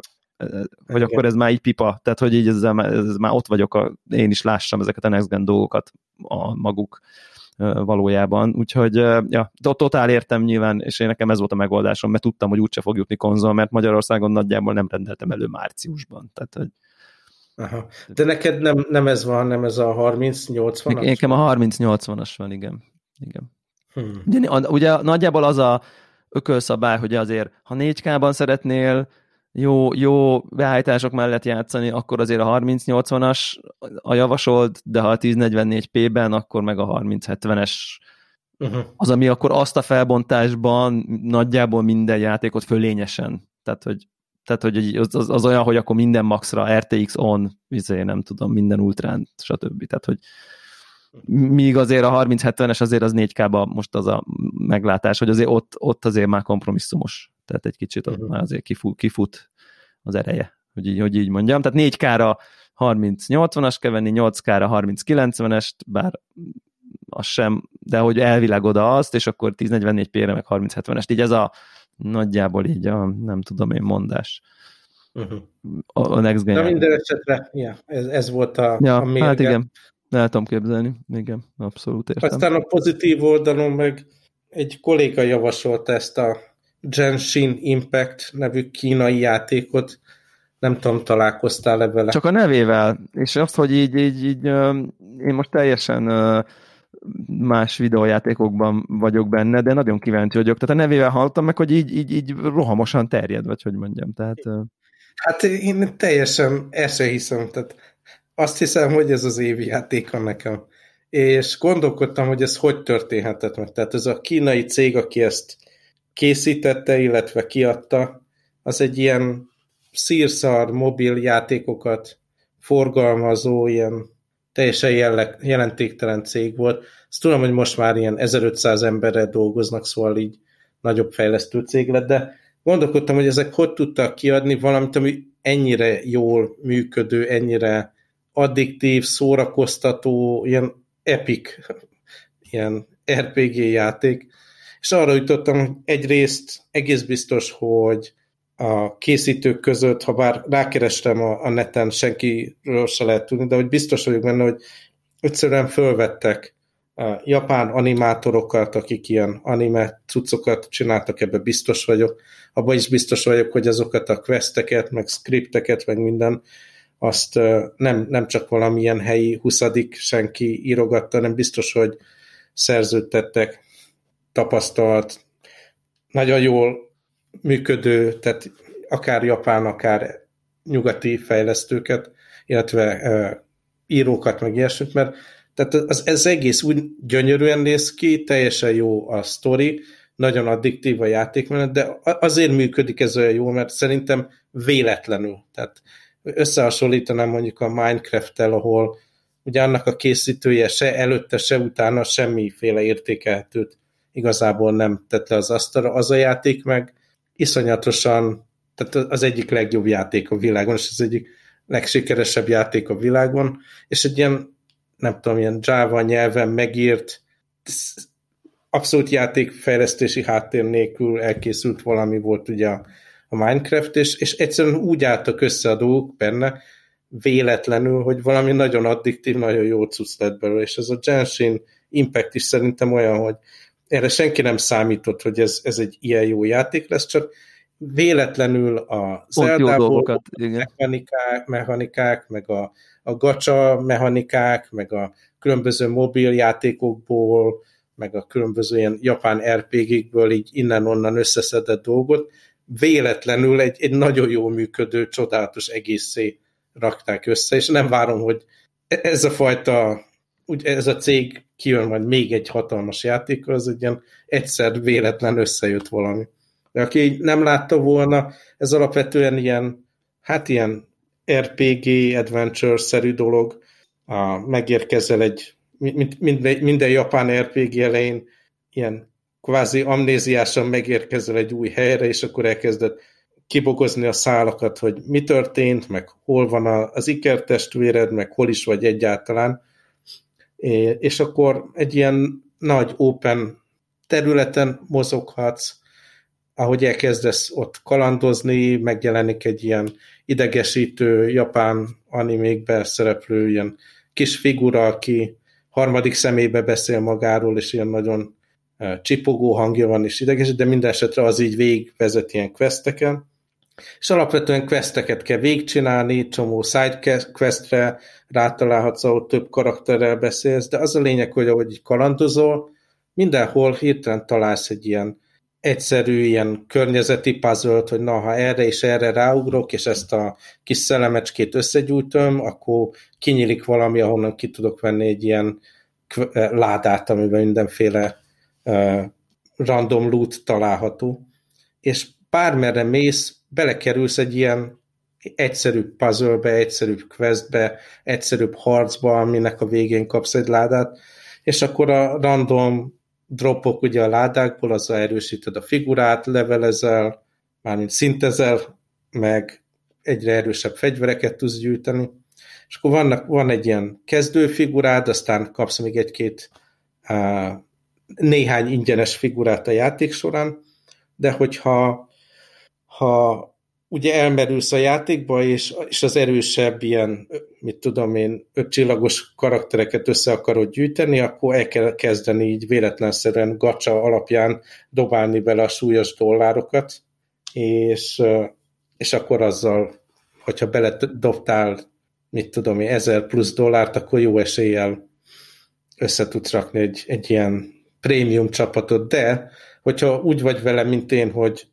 vagy akkor ez már így pipa, tehát hogy így ezzel már, ez már ott vagyok, a, én is lássam ezeket a next gen dolgokat a maguk valójában, úgyhogy ja, totál értem nyilván, és én nekem ez volt a megoldásom, mert tudtam, hogy úgyse fog jutni konzol, mert Magyarországon nagyjából nem rendeltem elő márciusban, tehát hogy aha. De neked nem, nem ez van, nem ez a harminc nyolcvanas? Nekem a harminc nyolcvanas van, igen. igen. Hmm. Ugye, ugye nagyjából az a ökölszabály, hogy azért, ha négy ká-ban szeretnél jó, jó beállítások mellett játszani, akkor azért a harminc nyolcvanas a javasolt, de ha a ezernegyvennégy pé-ben, akkor meg a harminc hetvenes uh-huh. az, ami akkor azt a felbontásban nagyjából minden játékot fölényesen. Tehát, hogy, tehát, hogy az, az, az olyan, hogy akkor minden maxra, er té iksz on, izé, nem tudom, minden ultrán, stb. Tehát, hogy míg azért a harminc hetvenes azért az négy ká-ban most az a meglátás, hogy azért ott, ott azért már kompromisszumos. Tehát egy kicsit ott már azért kifut, kifut az ereje, hogy így, hogy így mondjam. Tehát négy ká-ra harminc nyolcvanas kell venni, nyolc ká-ra harminc kilencvenest, bár az sem, de hogy elvileg oda azt, és akkor ezernegyvennégy pé-re meg harminc hetvenest. Így ez a nagyjából így a nem tudom én mondás. Uh-huh. A, a next gen. De minden esetre, ja, ez, ez volt a, ja, a mérge. Hát igen, el tudom képzelni. Igen, abszolút értem. Aztán a pozitív oldalon meg egy kolléga javasolta ezt a Genshin Impact nevű kínai játékot, nem tudom, találkoztál-e vele? Csak a nevével, és azt, hogy így, így, így én most teljesen más videójátékokban vagyok benne, de nagyon kíváncsi vagyok. Tehát a nevével hallottam meg, hogy így, így, így rohamosan terjed, vagy hogy mondjam. Tehát, hát én teljesen el sem hiszem, tehát azt hiszem, hogy ez az évi játéka nekem. És gondolkodtam, hogy ez hogy történhetett meg. Tehát ez a kínai cég, aki ezt készítette, illetve kiadta, az egy ilyen szírszar mobil játékokat forgalmazó, ilyen teljesen jelle, jelentéktelen cég volt. Azt tudom, hogy most már ilyen ezerötszáz emberrel dolgoznak, szóval így nagyobb fejlesztő cég lett, de gondolkodtam, hogy ezek hogy tudtak kiadni valamit, ami ennyire jól működő, ennyire addiktív, szórakoztató, ilyen epic, ilyen er pé gé játék. És arra jutottam, hogy egyrészt egész biztos, hogy a készítők között, ha bár rákerestem a, a neten, senkiről se lehet tudni, de hogy biztos vagyok benne, hogy egyszerűen fölvettek japán animátorokat, akik ilyen anime cuccokat csináltak, ebbe biztos vagyok, abban is biztos vagyok, hogy azokat a questeket, meg scripteket, meg minden, azt nem, nem csak valamilyen helyi huszadik senki írogatta, hanem biztos, hogy szerződtettek tapasztalt, nagyon jól működő, tehát akár japán, akár nyugati fejlesztőket, illetve e, írókat, meg ilyesmit, mert tehát az, ez egész úgy gyönyörűen néz ki, teljesen jó a sztori, nagyon addiktív a játékmenet, de azért működik ez olyan jól, mert szerintem véletlenül. Tehát összehasonlítanám mondjuk a Minecraft-tel, ahol ugye annak a készítője se előtte, se utána semmiféle értékelhetőt igazából nem tett le az asztalra. Az a játék meg iszonyatosan, tehát az egyik legjobb játék a világon, és az egyik legsikeresebb játék a világon, és egy ilyen, nem tudom, ilyen Java nyelven megírt, abszolút játékfejlesztési háttér nélkül elkészült valami volt ugye a Minecraft, és, és egyszerűen úgy álltak össze a dolgok benne, véletlenül, hogy valami nagyon addiktív, nagyon jó cucc lett belőle, és ez a Genshin Impact is szerintem olyan, hogy erre senki nem számított, hogy ez, ez egy ilyen jó játék lesz, csak véletlenül a Zeldából mechanikák, mechanikák, meg a, a gacsa mechanikák, meg a különböző mobil játékokból, meg a különböző ilyen japán er pé gékből így innen-onnan összeszedett dolgot, véletlenül egy, egy nagyon jól működő, csodálatos egészé rakták össze, és nem várom, hogy ez a fajta, úgy ez a cég kijön majd még egy hatalmas játékkal, az egy ilyen egyszer véletlen összejött valami. De aki nem látta volna, ez alapvetően ilyen, hát ilyen er pé gé adventure-szerű dolog, a, megérkezel egy, mind, minden, minden japán er pé gé elején ilyen kvázi amnéziásan megérkezel egy új helyre, és akkor elkezded kibogozni a szálakat, hogy mi történt, meg hol van az ikertestvéred, meg hol is vagy egyáltalán, é, és akkor egy ilyen nagy open területen mozoghatsz, ahogy elkezdesz ott kalandozni, megjelenik egy ilyen idegesítő japán animékben szereplő ilyen kis figura, aki harmadik személybe beszél magáról, és ilyen nagyon csipogó hangja van és idegesít, de minden esetre az így végigvezet ilyen questeken. És alapvetően questeket kell végigcsinálni, csomó side questre rátalálhatsz, ahol több karakterrel beszélsz, de az a lényeg, hogy ahogy így kalandozol, mindenhol hirtelen találsz egy ilyen egyszerű ilyen környezeti puzzle-t, hogy na, ha erre és erre ráugrok, és ezt a kis szellemecskét összegyújtöm, akkor kinyílik valami, ahonnan ki tudok venni egy ilyen ládát, amiben mindenféle uh, random loot található. És bármerre mész, belekerülsz egy ilyen egyszerűbb puzzle-be, egyszerűbb questbe, egyszerűbb harcba, aminek a végén kapsz egy ládát, és akkor a random dropok ugye a ládákból, azzal erősíted a figurát, levelezel, mármint szintezel, meg egyre erősebb fegyvereket tudsz gyűjteni, és akkor vannak, van egy ilyen kezdő figurád, aztán kapsz még egy-két uh, néhány ingyenes figurát a játék során, de hogyha ha ugye elmerülsz a játékba, és, és az erősebb ilyen, mit tudom én, ötcsillagos karaktereket össze akarod gyűjteni, akkor el kell kezdeni így véletlenszerűen gacsa alapján dobálni bele a súlyos dollárokat, és, és akkor azzal, hogyha beledobtál, mit tudom én, ezer plusz dollárt, akkor jó eséllyel össze tudsz rakni egy, egy ilyen prémium csapatot, de hogyha úgy vagy vele, mint én, hogy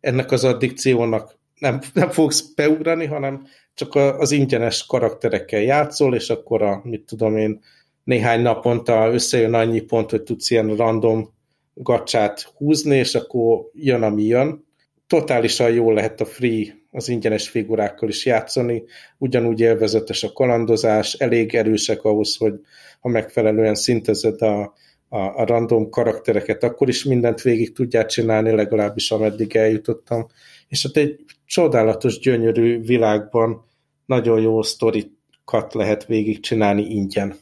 ennek az addikciónak Nem, nem fogsz beugrani, hanem csak az ingyenes karakterekkel játszol, és akkor a, mit tudom én, néhány naponta összejön annyi pont, hogy tudsz ilyen random gacsát húzni, és akkor jön, ami jön. Totálisan jól lehet a free, az ingyenes figurákkal is játszani, ugyanúgy élvezetes a kalandozás, elég erősek ahhoz, hogy ha megfelelően szintezed a, a, a random karaktereket, akkor is mindent végig tudjál csinálni, legalábbis ameddig eljutottam. És ott egy csodálatos, gyönyörű világban nagyon jó sztorikat lehet végigcsinálni ingyen.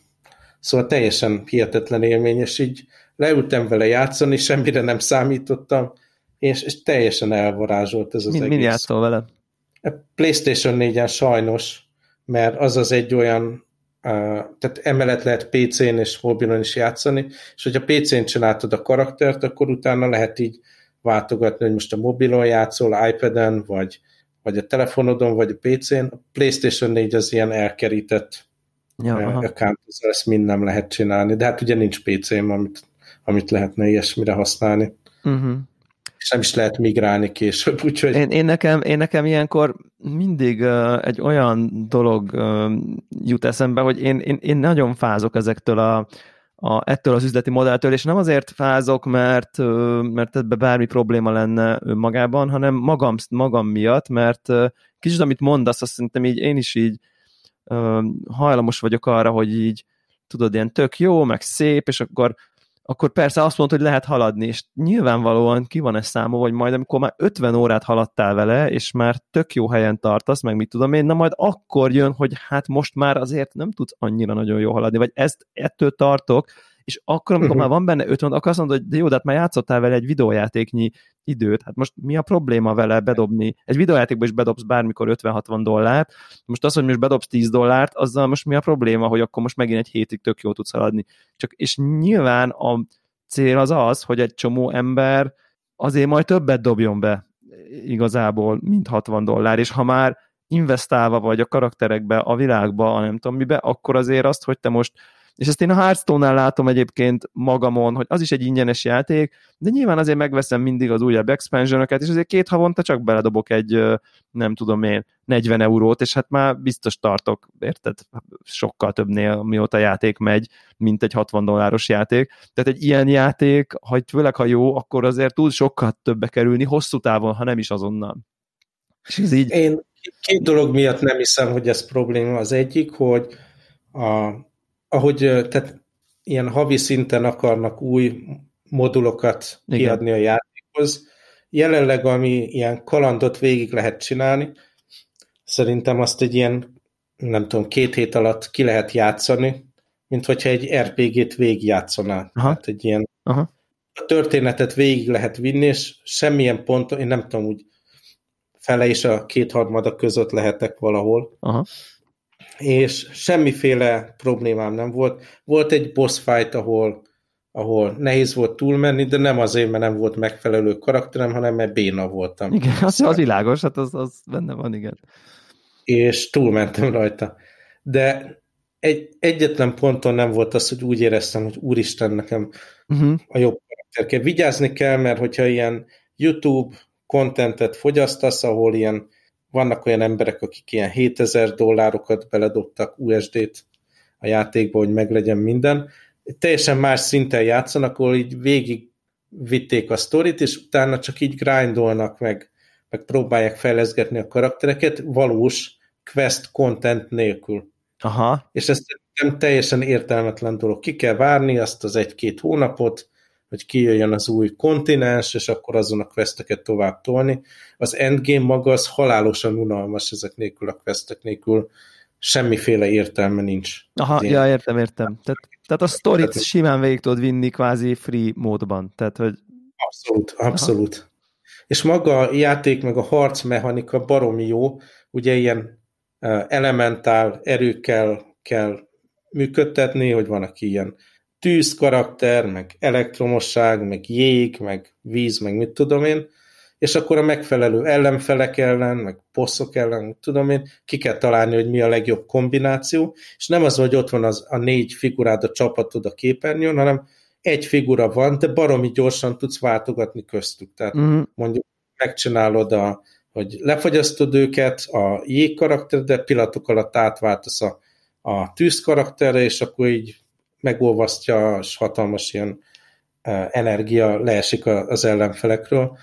Szóval teljesen hihetetlen élmény, és így leültem vele játszani, semmire nem számítottam, és, és teljesen elvarázsolt ez az mi, egész. Mit játszol vele? A PlayStation négyen sajnos, mert az az egy olyan, uh, tehát emellett lehet pé cén és mobilon is játszani, és hogyha pé cén csináltad a karaktert, akkor utána lehet így váltogatni, hogy most a mobilon játszol, iPad-en, vagy, vagy a telefonodon, vagy a pé cén. A PlayStation négy az ilyen elkerített ja, account, ezt mind nem lehet csinálni, de hát ugye nincs pé cém, amit, amit lehetne ilyesmire használni. Uh-huh. És nem is lehet migrálni később, úgyhogy... Én, én, nekem, én nekem ilyenkor mindig uh, egy olyan dolog uh, jut eszembe, hogy én, én, én nagyon fázok ezektől a, a, ettől az üzleti modelltől, és nem azért fázok, mert, uh, mert ebben bármi probléma lenne magában, hanem magam, magam miatt, mert uh, kicsit, amit mondasz, azt szerintem így én is így uh, hajlamos vagyok arra, hogy így tudod, ilyen tök jó, meg szép, és akkor akkor persze azt mondod, hogy lehet haladni, és nyilvánvalóan ki van ez számolva, vagy majd amikor már ötven órát haladtál vele, és már tök jó helyen tartasz, meg mit tudom én, na majd akkor jön, hogy hát most már azért nem tudsz annyira nagyon jól haladni, vagy ezt ettől tartok, és akkor, amikor uh-huh. már van benne ötven, akkor azt mondod, hogy de jó, de hát már játszottál vele egy videójátéknyi időt, hát most mi a probléma vele bedobni? Egy videójátékba is bedobsz bármikor ötven-hatvan dollárt, most az, hogy most bedobsz tíz dollárt, azzal most mi a probléma, hogy akkor most megint egy hétig tök jól tudsz haladni. Csak, és nyilván a cél az az, hogy egy csomó ember azért majd többet dobjon be igazából, mint hatvan dollár, és ha már investálva vagy a karakterekbe, a világba, a nem tudom mibe, akkor azért azt, hogy te most. És ezt én a Hearthstone-nál látom egyébként magamon, hogy az is egy ingyenes játék, de nyilván azért megveszem mindig az újabb expansion-öket, és azért két havonta csak beledobok egy, nem tudom én, negyven eurót, és hát már biztos tartok, érted, sokkal többnél, mióta játék megy, mint egy hatvan dolláros játék. Tehát egy ilyen játék, ha főleg ha jó, akkor azért tud sokkal többbe kerülni hosszú távon, ha nem is azonnal. És ez így... Én két dolog miatt nem hiszem, hogy ez probléma. Az egyik, hogy a ahogy tehát ilyen havi szinten akarnak új modulokat igen. kiadni a játékhoz. Jelenleg, ami ilyen kalandot végig lehet csinálni, szerintem azt egy ilyen, nem tudom, két hét alatt ki lehet játszani, mint hogyha egy er pé gét végigjátszaná. Hát egy ilyen aha. a történetet végig lehet vinni, és semmilyen ponton, én nem tudom, úgy fele és a kétharmada között lehetek valahol. Aha. És semmiféle problémám nem volt. Volt egy boss fight, ahol, ahol nehéz volt túlmenni, de nem azért, mert nem volt megfelelő karakterem, hanem mert béna voltam. Igen, az, az világos, hát az, az benne van, igen. És túlmentem rajta. De egy, egyetlen ponton nem volt az, hogy úgy éreztem, hogy úristen, nekem uh-huh. a jobb karakter kell. Vigyázni kell, mert hogyha ilyen YouTube kontentet fogyasztasz, ahol ilyen vannak olyan emberek, akik ilyen hétezer dollárokat beledobtak u es dét a játékba, hogy meglegyen minden. Teljesen más szinten játszanak, ahol így végig vitték a sztorit, és utána csak így grindolnak meg, meg próbálják fejleszgetni a karaktereket valós quest content nélkül. Aha. És ez nem teljesen értelmetlen dolog. Ki kell várni azt az egy-két hónapot, hogy kijöjjön az új kontinens, és akkor azon a questeket tovább tolni. Az endgame maga az halálosan unalmas, ezek nélkül a questek nélkül semmiféle értelme nincs. Aha, én... ja, értem, értem. Tehát, tehát a sztorit tehát... simán végig tudod vinni kvázi free módban. Tehát, hogy... Abszolút, abszolút. Aha. És maga a játék, meg a harcmechanika baromi jó, ugye ilyen uh, elementál erőkkel kell működtetni, hogy van, aki ilyen tűz karakter, meg elektromosság, meg jég, meg víz, meg mit tudom én, és akkor a megfelelő ellenfelek ellen, meg bosszok ellen, mit tudom én, ki kell találni, hogy mi a legjobb kombináció, és nem az, hogy ott van az, a négy figurád, a csapatod a képernyőn, hanem egy figura van, de baromi gyorsan tudsz váltogatni köztük. Tehát mm. mondjuk megcsinálod, a, hogy lefagyasztod őket, a jég karakter, de pillanatok alatt átváltasz a, a tűz karakterre, és akkor így megolvasztja, és hatalmas ilyen energia leesik az ellenfelekről,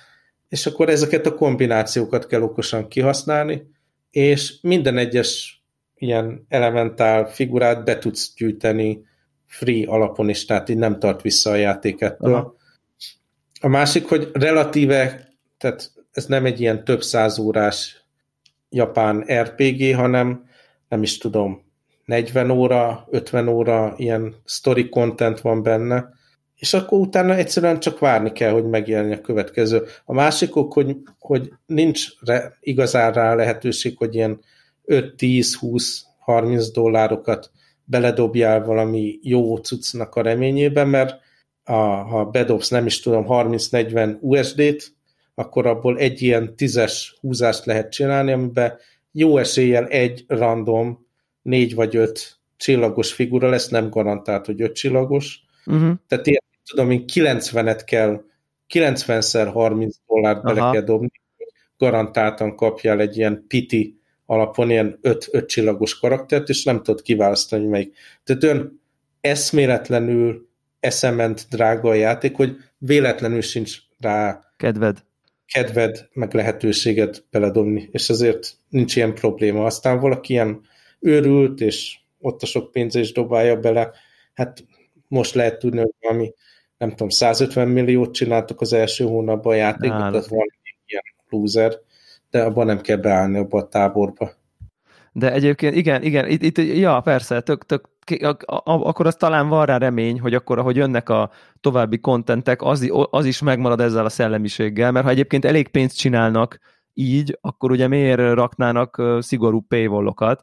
és akkor ezeket a kombinációkat kell okosan kihasználni, és minden egyes ilyen elementál figurát be tudsz gyűjteni free alapon is, tehát így nem tart vissza a játék ettől. Aha. A másik, hogy relatíve, tehát ez nem egy ilyen több száz órás japán er pé gé, hanem nem is tudom, negyven óra, ötven óra ilyen story content van benne, és akkor utána egyszerűen csak várni kell, hogy megjelenjen a következő. A másik ok, hogy, hogy nincs re, igazán rá lehetőség, hogy ilyen öt, tíz, húsz, harminc dollárokat beledobjál valami jó cuccnak a reményében, mert a, ha bedobsz, nem is tudom, harminc-negyven u es dét, akkor abból egy ilyen tízes húzást lehet csinálni, amiben jó eséllyel egy random négy vagy öt csillagos figura lesz, nem garantált, hogy öt csillagos. Uh-huh. Tehát én tudom, én kilencvenet kell, kilencvenszer harminc dollárt bele kell dobni, garantáltan kapjál egy ilyen piti alapon ilyen öt csillagos karaktert, és nem tudod kiválasztani, hogy melyik. Tehát olyan eszméletlenül eszement drága a játék, hogy véletlenül sincs rá kedved, kedved meg lehetőséget beledobni, és ezért nincs ilyen probléma. Aztán valaki ilyen őrült, és ott a sok pénz is dobálja bele. Hát most lehet tudni, hogy valami, nem tudom, százötven milliót csináltak az első hónapban a játékot, tehát van ilyen lúzer, de abban nem kell beállni abba a táborba. De egyébként, igen, igen, itt, itt ja, persze, tök, tök, akkor az talán van rá remény, hogy akkor, ahogy jönnek a további kontentek, az, az is megmarad ezzel a szellemiséggel, mert ha egyébként elég pénzt csinálnak így, akkor ugye miért raknának szigorú paywallokat,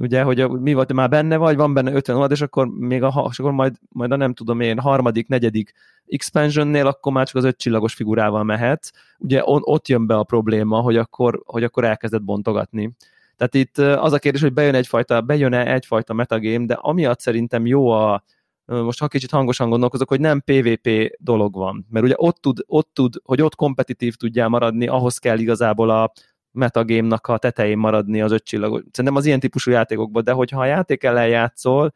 ugye, hogy mi volt, már benne vagy, van benne ötven dollár, és akkor még a, és akkor majd, majd a nem tudom én, harmadik, negyedik expansionnél, akkor már csak az öt csillagos figurával mehetsz. Ugye on, ott jön be a probléma, hogy akkor, hogy akkor elkezdett bontogatni. Tehát itt az a kérdés, hogy bejön egyfajta, bejön-e egyfajta metagame, de amiatt szerintem jó a, most ha kicsit hangosan gondolkozok, hogy nem pé vé pé dolog van. Mert ugye ott tud, ott tud hogy ott kompetitív tudjál maradni, ahhoz kell igazából a metagame-nak a tetején maradni az öt csillagot. Szerintem az ilyen típusú játékokban, de hogyha a játék ellen játszol,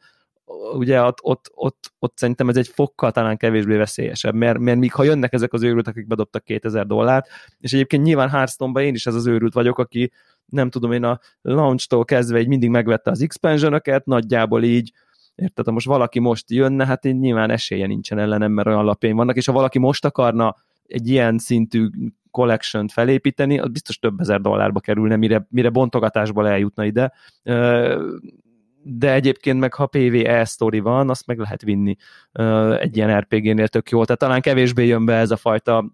ugye ott, ott, ott, ott szerintem ez egy fokkal talán kevésbé veszélyesebb, mert, mert míg ha jönnek ezek az őrült, akik bedobtak kétezer dollárt, és egyébként nyilván Hearthstone-ban én is ez az őrült vagyok, aki nem tudom én a launch-tól kezdve így mindig megvette az expansion-öket, nagyjából így, érted, ha most valaki most jönne, hát így nyilván esélye nincsen ellenem, mert olyan lapjaim vannak, és ha valaki most akarna egy ilyen szintű collection-t felépíteni, az biztos több ezer dollárba kerülne, mire, mire bontogatásból eljutna ide. De egyébként meg, ha pé vé e sztori van, azt meg lehet vinni egy ilyen er pé génél tök jó. Tehát talán kevésbé jön be ez a fajta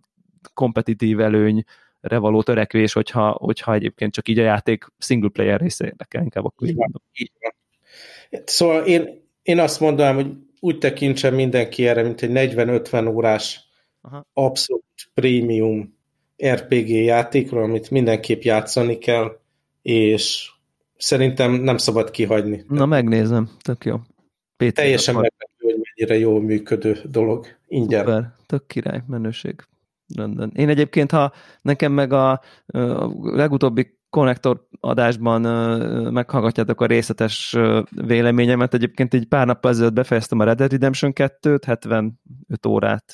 kompetitív előnyre való törekvés, hogyha, hogyha egyébként csak így a játék single player része érdekel, inkább akkor így mondom. Szóval én, én azt mondanám, hogy úgy tekintsen mindenki erre, mint egy negyven-ötven órás aha. abszolút prémium er pé gé játékról, amit mindenképp játszani kell, és szerintem nem szabad kihagyni. Na, megnézem, tök jó. Péter teljesen meglepő, hogy mennyire jól működő dolog, ingyen. Super, tök király, menőség. Rendben. Én egyébként, ha nekem meg a, a legutóbbi Konnektor adásban meghallgatjátok a részletes véleményemet, egyébként így pár nappal ezelőtt befejeztem a Red Dead Redemption kettőt, hetvenöt órát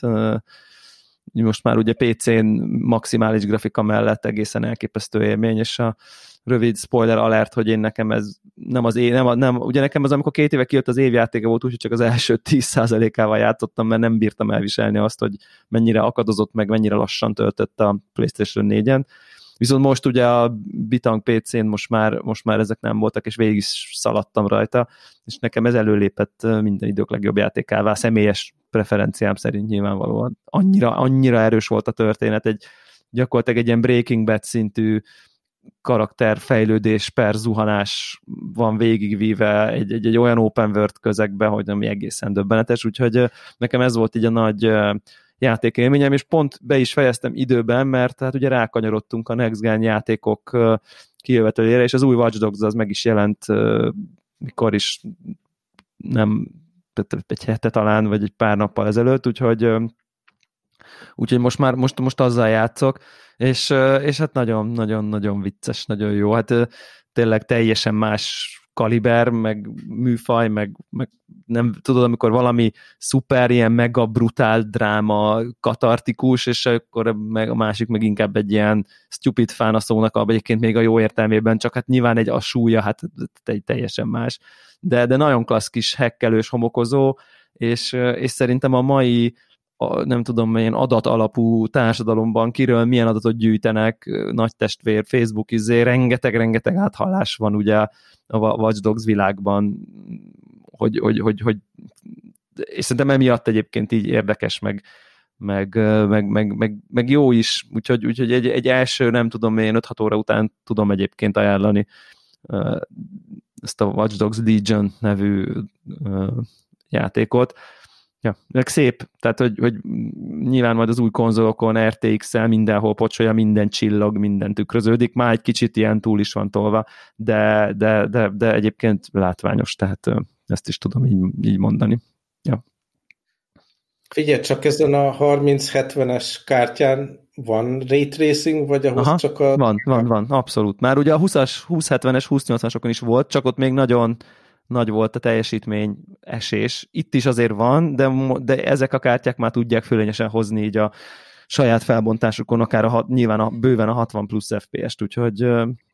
most már ugye pé cén maximális grafika mellett egészen elképesztő élmény, és a rövid spoiler alert, hogy én nekem ez nem az én, nem, nem, ugye nekem az, amikor két éve kijött az évjátéka volt, úgyhogy csak az első tíz százalékával játszottam, mert nem bírtam elviselni azt, hogy mennyire akadozott, meg mennyire lassan töltött a PlayStation négyen. Viszont most ugye a Bitang pé cén most már, most már ezek nem voltak, és végig is szaladtam rajta, és nekem ez előlépett minden idők legjobb játékává, személyes preferenciám szerint nyilvánvalóan. Annyira, annyira erős volt a történet, egy, gyakorlatilag egy ilyen Breaking Bad szintű karakterfejlődés per zuhanás van végigvíve egy, egy, egy olyan open world közegben, hogy ami egészen döbbenetes, úgyhogy nekem ez volt így a nagy játékélményem, és pont be is fejeztem időben, mert hát ugye rákanyarodtunk a Next Gen játékok kijövetelére, és az új Watch Dogs az meg is jelent, mikor is nem egy hete talán, vagy egy pár nappal ezelőtt, úgyhogy úgyhogy most már most, most azzal játszok, és, és hát nagyon-nagyon-nagyon vicces, nagyon jó, hát tényleg teljesen más kaliber, meg műfaj, meg, meg nem tudod, amikor valami szuper, ilyen mega brutál dráma, katartikus, és akkor meg a másik meg inkább egy ilyen stupid fán a szónak, egyébként még a jó értelmében, csak hát nyilván egy a súlya, hát egy teljesen más, de, de nagyon klassz kis hekkelős homokozó, és, és szerintem a mai A, nem tudom, ilyen adatalapú társadalomban kiről milyen adatot gyűjtenek, nagy testvér, Facebook izé, rengeteg-rengeteg áthallás van ugye a Watch Dogs világban, hogy, hogy, hogy, hogy és szerintem emiatt egyébként így érdekes, meg, meg, meg, meg, meg, meg jó is, úgyhogy, úgyhogy egy, egy első, nem tudom, én öt-hat óra után tudom egyébként ajánlani ezt a Watch Dogs Legion nevű játékot, Ja, szép, tehát hogy, hogy nyilván majd az új konzolokon, er té iksszel mindenhol pocsolja, minden csillog, minden tükröződik, már egy kicsit ilyen túl is van tolva, de, de, de, de egyébként látványos, tehát ezt is tudom így, így mondani. Ja. Figyelj, csak ezen a harminc hetvenes kártyán van ray tracing, vagy ahhoz Aha, csak a... Van, van, van, abszolút. Már ugye a húszas, húsz hetvenes, húsz nyolcvanasokon is volt, csak ott még nagyon nagy volt a teljesítmény esés. Itt is azért van, de, de ezek a kártyák már tudják fölényesen hozni így a saját felbontásukon, akár a, nyilván a, bőven a hatvan plusz ef pé es-t, úgyhogy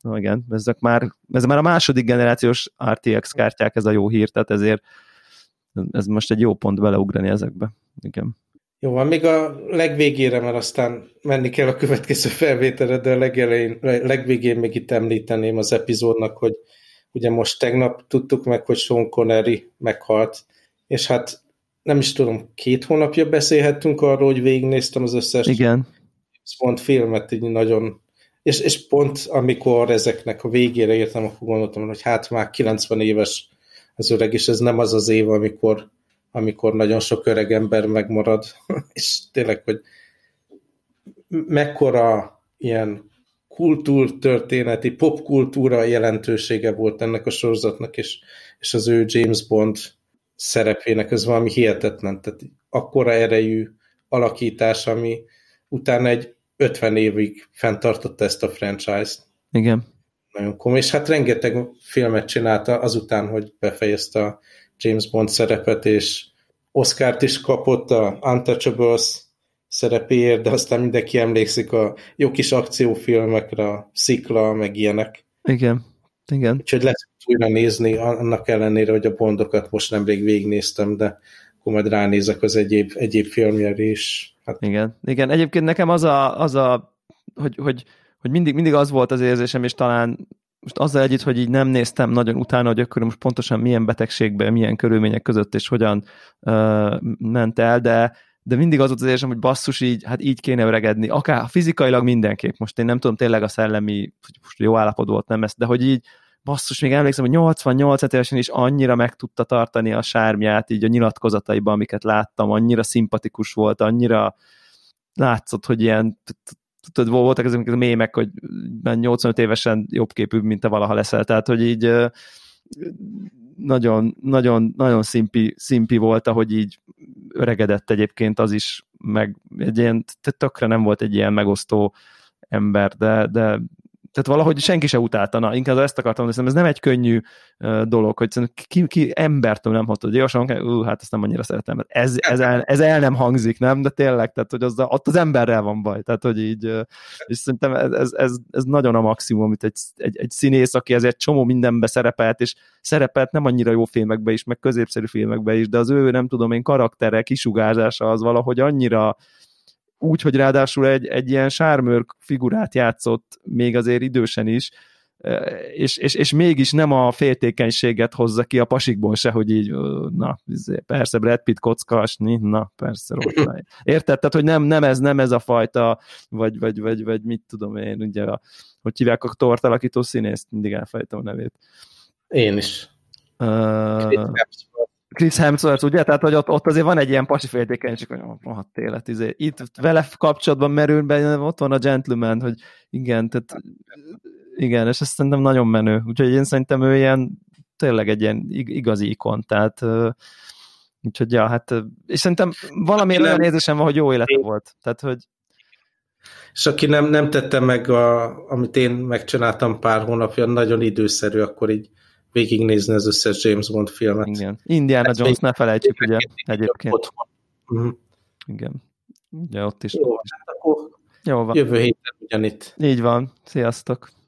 no igen, ezek már, ez már a második generációs er té iksz kártyák, ez a jó hír, tehát ezért ez most egy jó pont beleugrani ezekbe. Igen. Jó, van még a legvégére, mert aztán menni kell a következő felvételre, de a legelején, legvégén még itt említeném az epizódnak, hogy ugye most tegnap tudtuk meg, hogy Sean Connery meghalt, és hát nem is tudom, két hónapja beszélhettünk arról, hogy végignéztem az összes Igen. Bond filmet, így nagyon, és, és pont amikor ezeknek a végére értem, akkor gondoltam, hogy hát már kilencven éves az öreg, és ez nem az az év, amikor, amikor nagyon sok öreg ember megmarad, és tényleg, hogy mekkora ilyen kultúrtörténeti, popkultúra jelentősége volt ennek a sorozatnak, és, és az ő James Bond szerepének, ez valami hihetetlen, tehát akkora erejű alakítás, ami utána egy ötven évig fenntartotta ezt a franchise-t. Igen. Nagyon komoly, és hát rengeteg filmet csinálta azután, hogy befejezte a James Bond szerepet, és Oscart is kapott a Untouchables szerepéért, de aztán mindenki emlékszik a jó kis akciófilmekre, a Szikla, meg ilyenek. Igen, igen. Úgyhogy lehet újra nézni, annak ellenére, hogy a Bondokat most nemrég végignéztem, de akkor majd ránézek az egyéb, egyéb filmjére is. Hát... Igen, igen. Egyébként nekem az a, az a hogy, hogy, hogy mindig, mindig az volt az érzésem, és talán most azzal együtt, hogy így nem néztem nagyon utána, hogy akkor most pontosan milyen betegségben, milyen körülmények között, és hogyan uh, ment el, de de mindig az volt az érzem, hogy basszus, így, hát így kéne öregedni, akár fizikailag mindenképp, most én nem tudom, tényleg a szellemi, most jó állapot volt, nem ezt, de hogy így, basszus, még emlékszem, hogy nyolcvannyolc évesen is annyira meg tudta tartani a sármját, így a nyilatkozataiban, amiket láttam, annyira szimpatikus volt, annyira látszott, hogy ilyen, tudod, voltak ezek a mémek, hogy nyolcvanöt évesen jobb képűbb, mint te valaha leszel, tehát, hogy így nagyon, nagyon, nagyon szimpi, szimpi volt, ahogy így öregedett egyébként az is, meg egy ilyen, tökre nem volt egy ilyen megosztó ember, de, de tehát valahogy senki se utálta, na, inkább ezt akartam, de ez nem egy könnyű uh, dolog, hogy ki, ki embertől nem hatod, jó, uh, hát ezt nem annyira szeretem, ez, ez, el, ez el nem hangzik, nem, de tényleg, tehát, hogy az, ott az emberrel van baj, tehát, hogy így, uh, és szerintem ez, ez, ez, ez nagyon a maximum, amit egy, egy, egy színész, aki ezért csomó mindenbe szerepelt, és szerepelt nem annyira jó filmekbe is, meg középszerű filmekbe is, de az ő, nem tudom én, karaktere, kisugárzása az valahogy annyira úgy, hogy ráadásul egy, egy ilyen sármörk figurát játszott, még azért idősen is, és, és, és mégis nem a féltékenységet hozza ki a pasikból se, hogy így, na, persze Brad Pitt kockásni, na, persze róla. Érted? Tehát, hogy nem, nem ez, nem ez a fajta, vagy, vagy, vagy, vagy mit tudom én, ugye, a, hogy hívják a tort alakító színészt, mindig elfelejtem a nevét. Én is. Uh... Chris Hemsworth, ugye? Tehát, hogy ott, ott azért van egy ilyen pasi féltékenység, hogy rohadt élet, izé. Itt vele kapcsolatban merül be, ott van a gentleman, hogy igen, tehát igen, és ez szerintem nagyon menő. Úgyhogy én szerintem ő ilyen, tényleg egy ilyen igazi ikon, tehát úgyhogy, ja, hát, és szerintem valamilyen olyan érzésem van, hogy jó élete volt. Tehát, hogy és aki nem, nem tette meg, a, amit én megcsináltam pár hónapja, nagyon időszerű, akkor így végignézni az összes James Bond filmet. Igen. Indiana ezt Jones, ne felejtjük, ugye, egyébként. Uh-huh. Igen. Ugye, ott is. Jó, ott is. Hát akkor jövő héten ugyanitt. Így van. Sziasztok!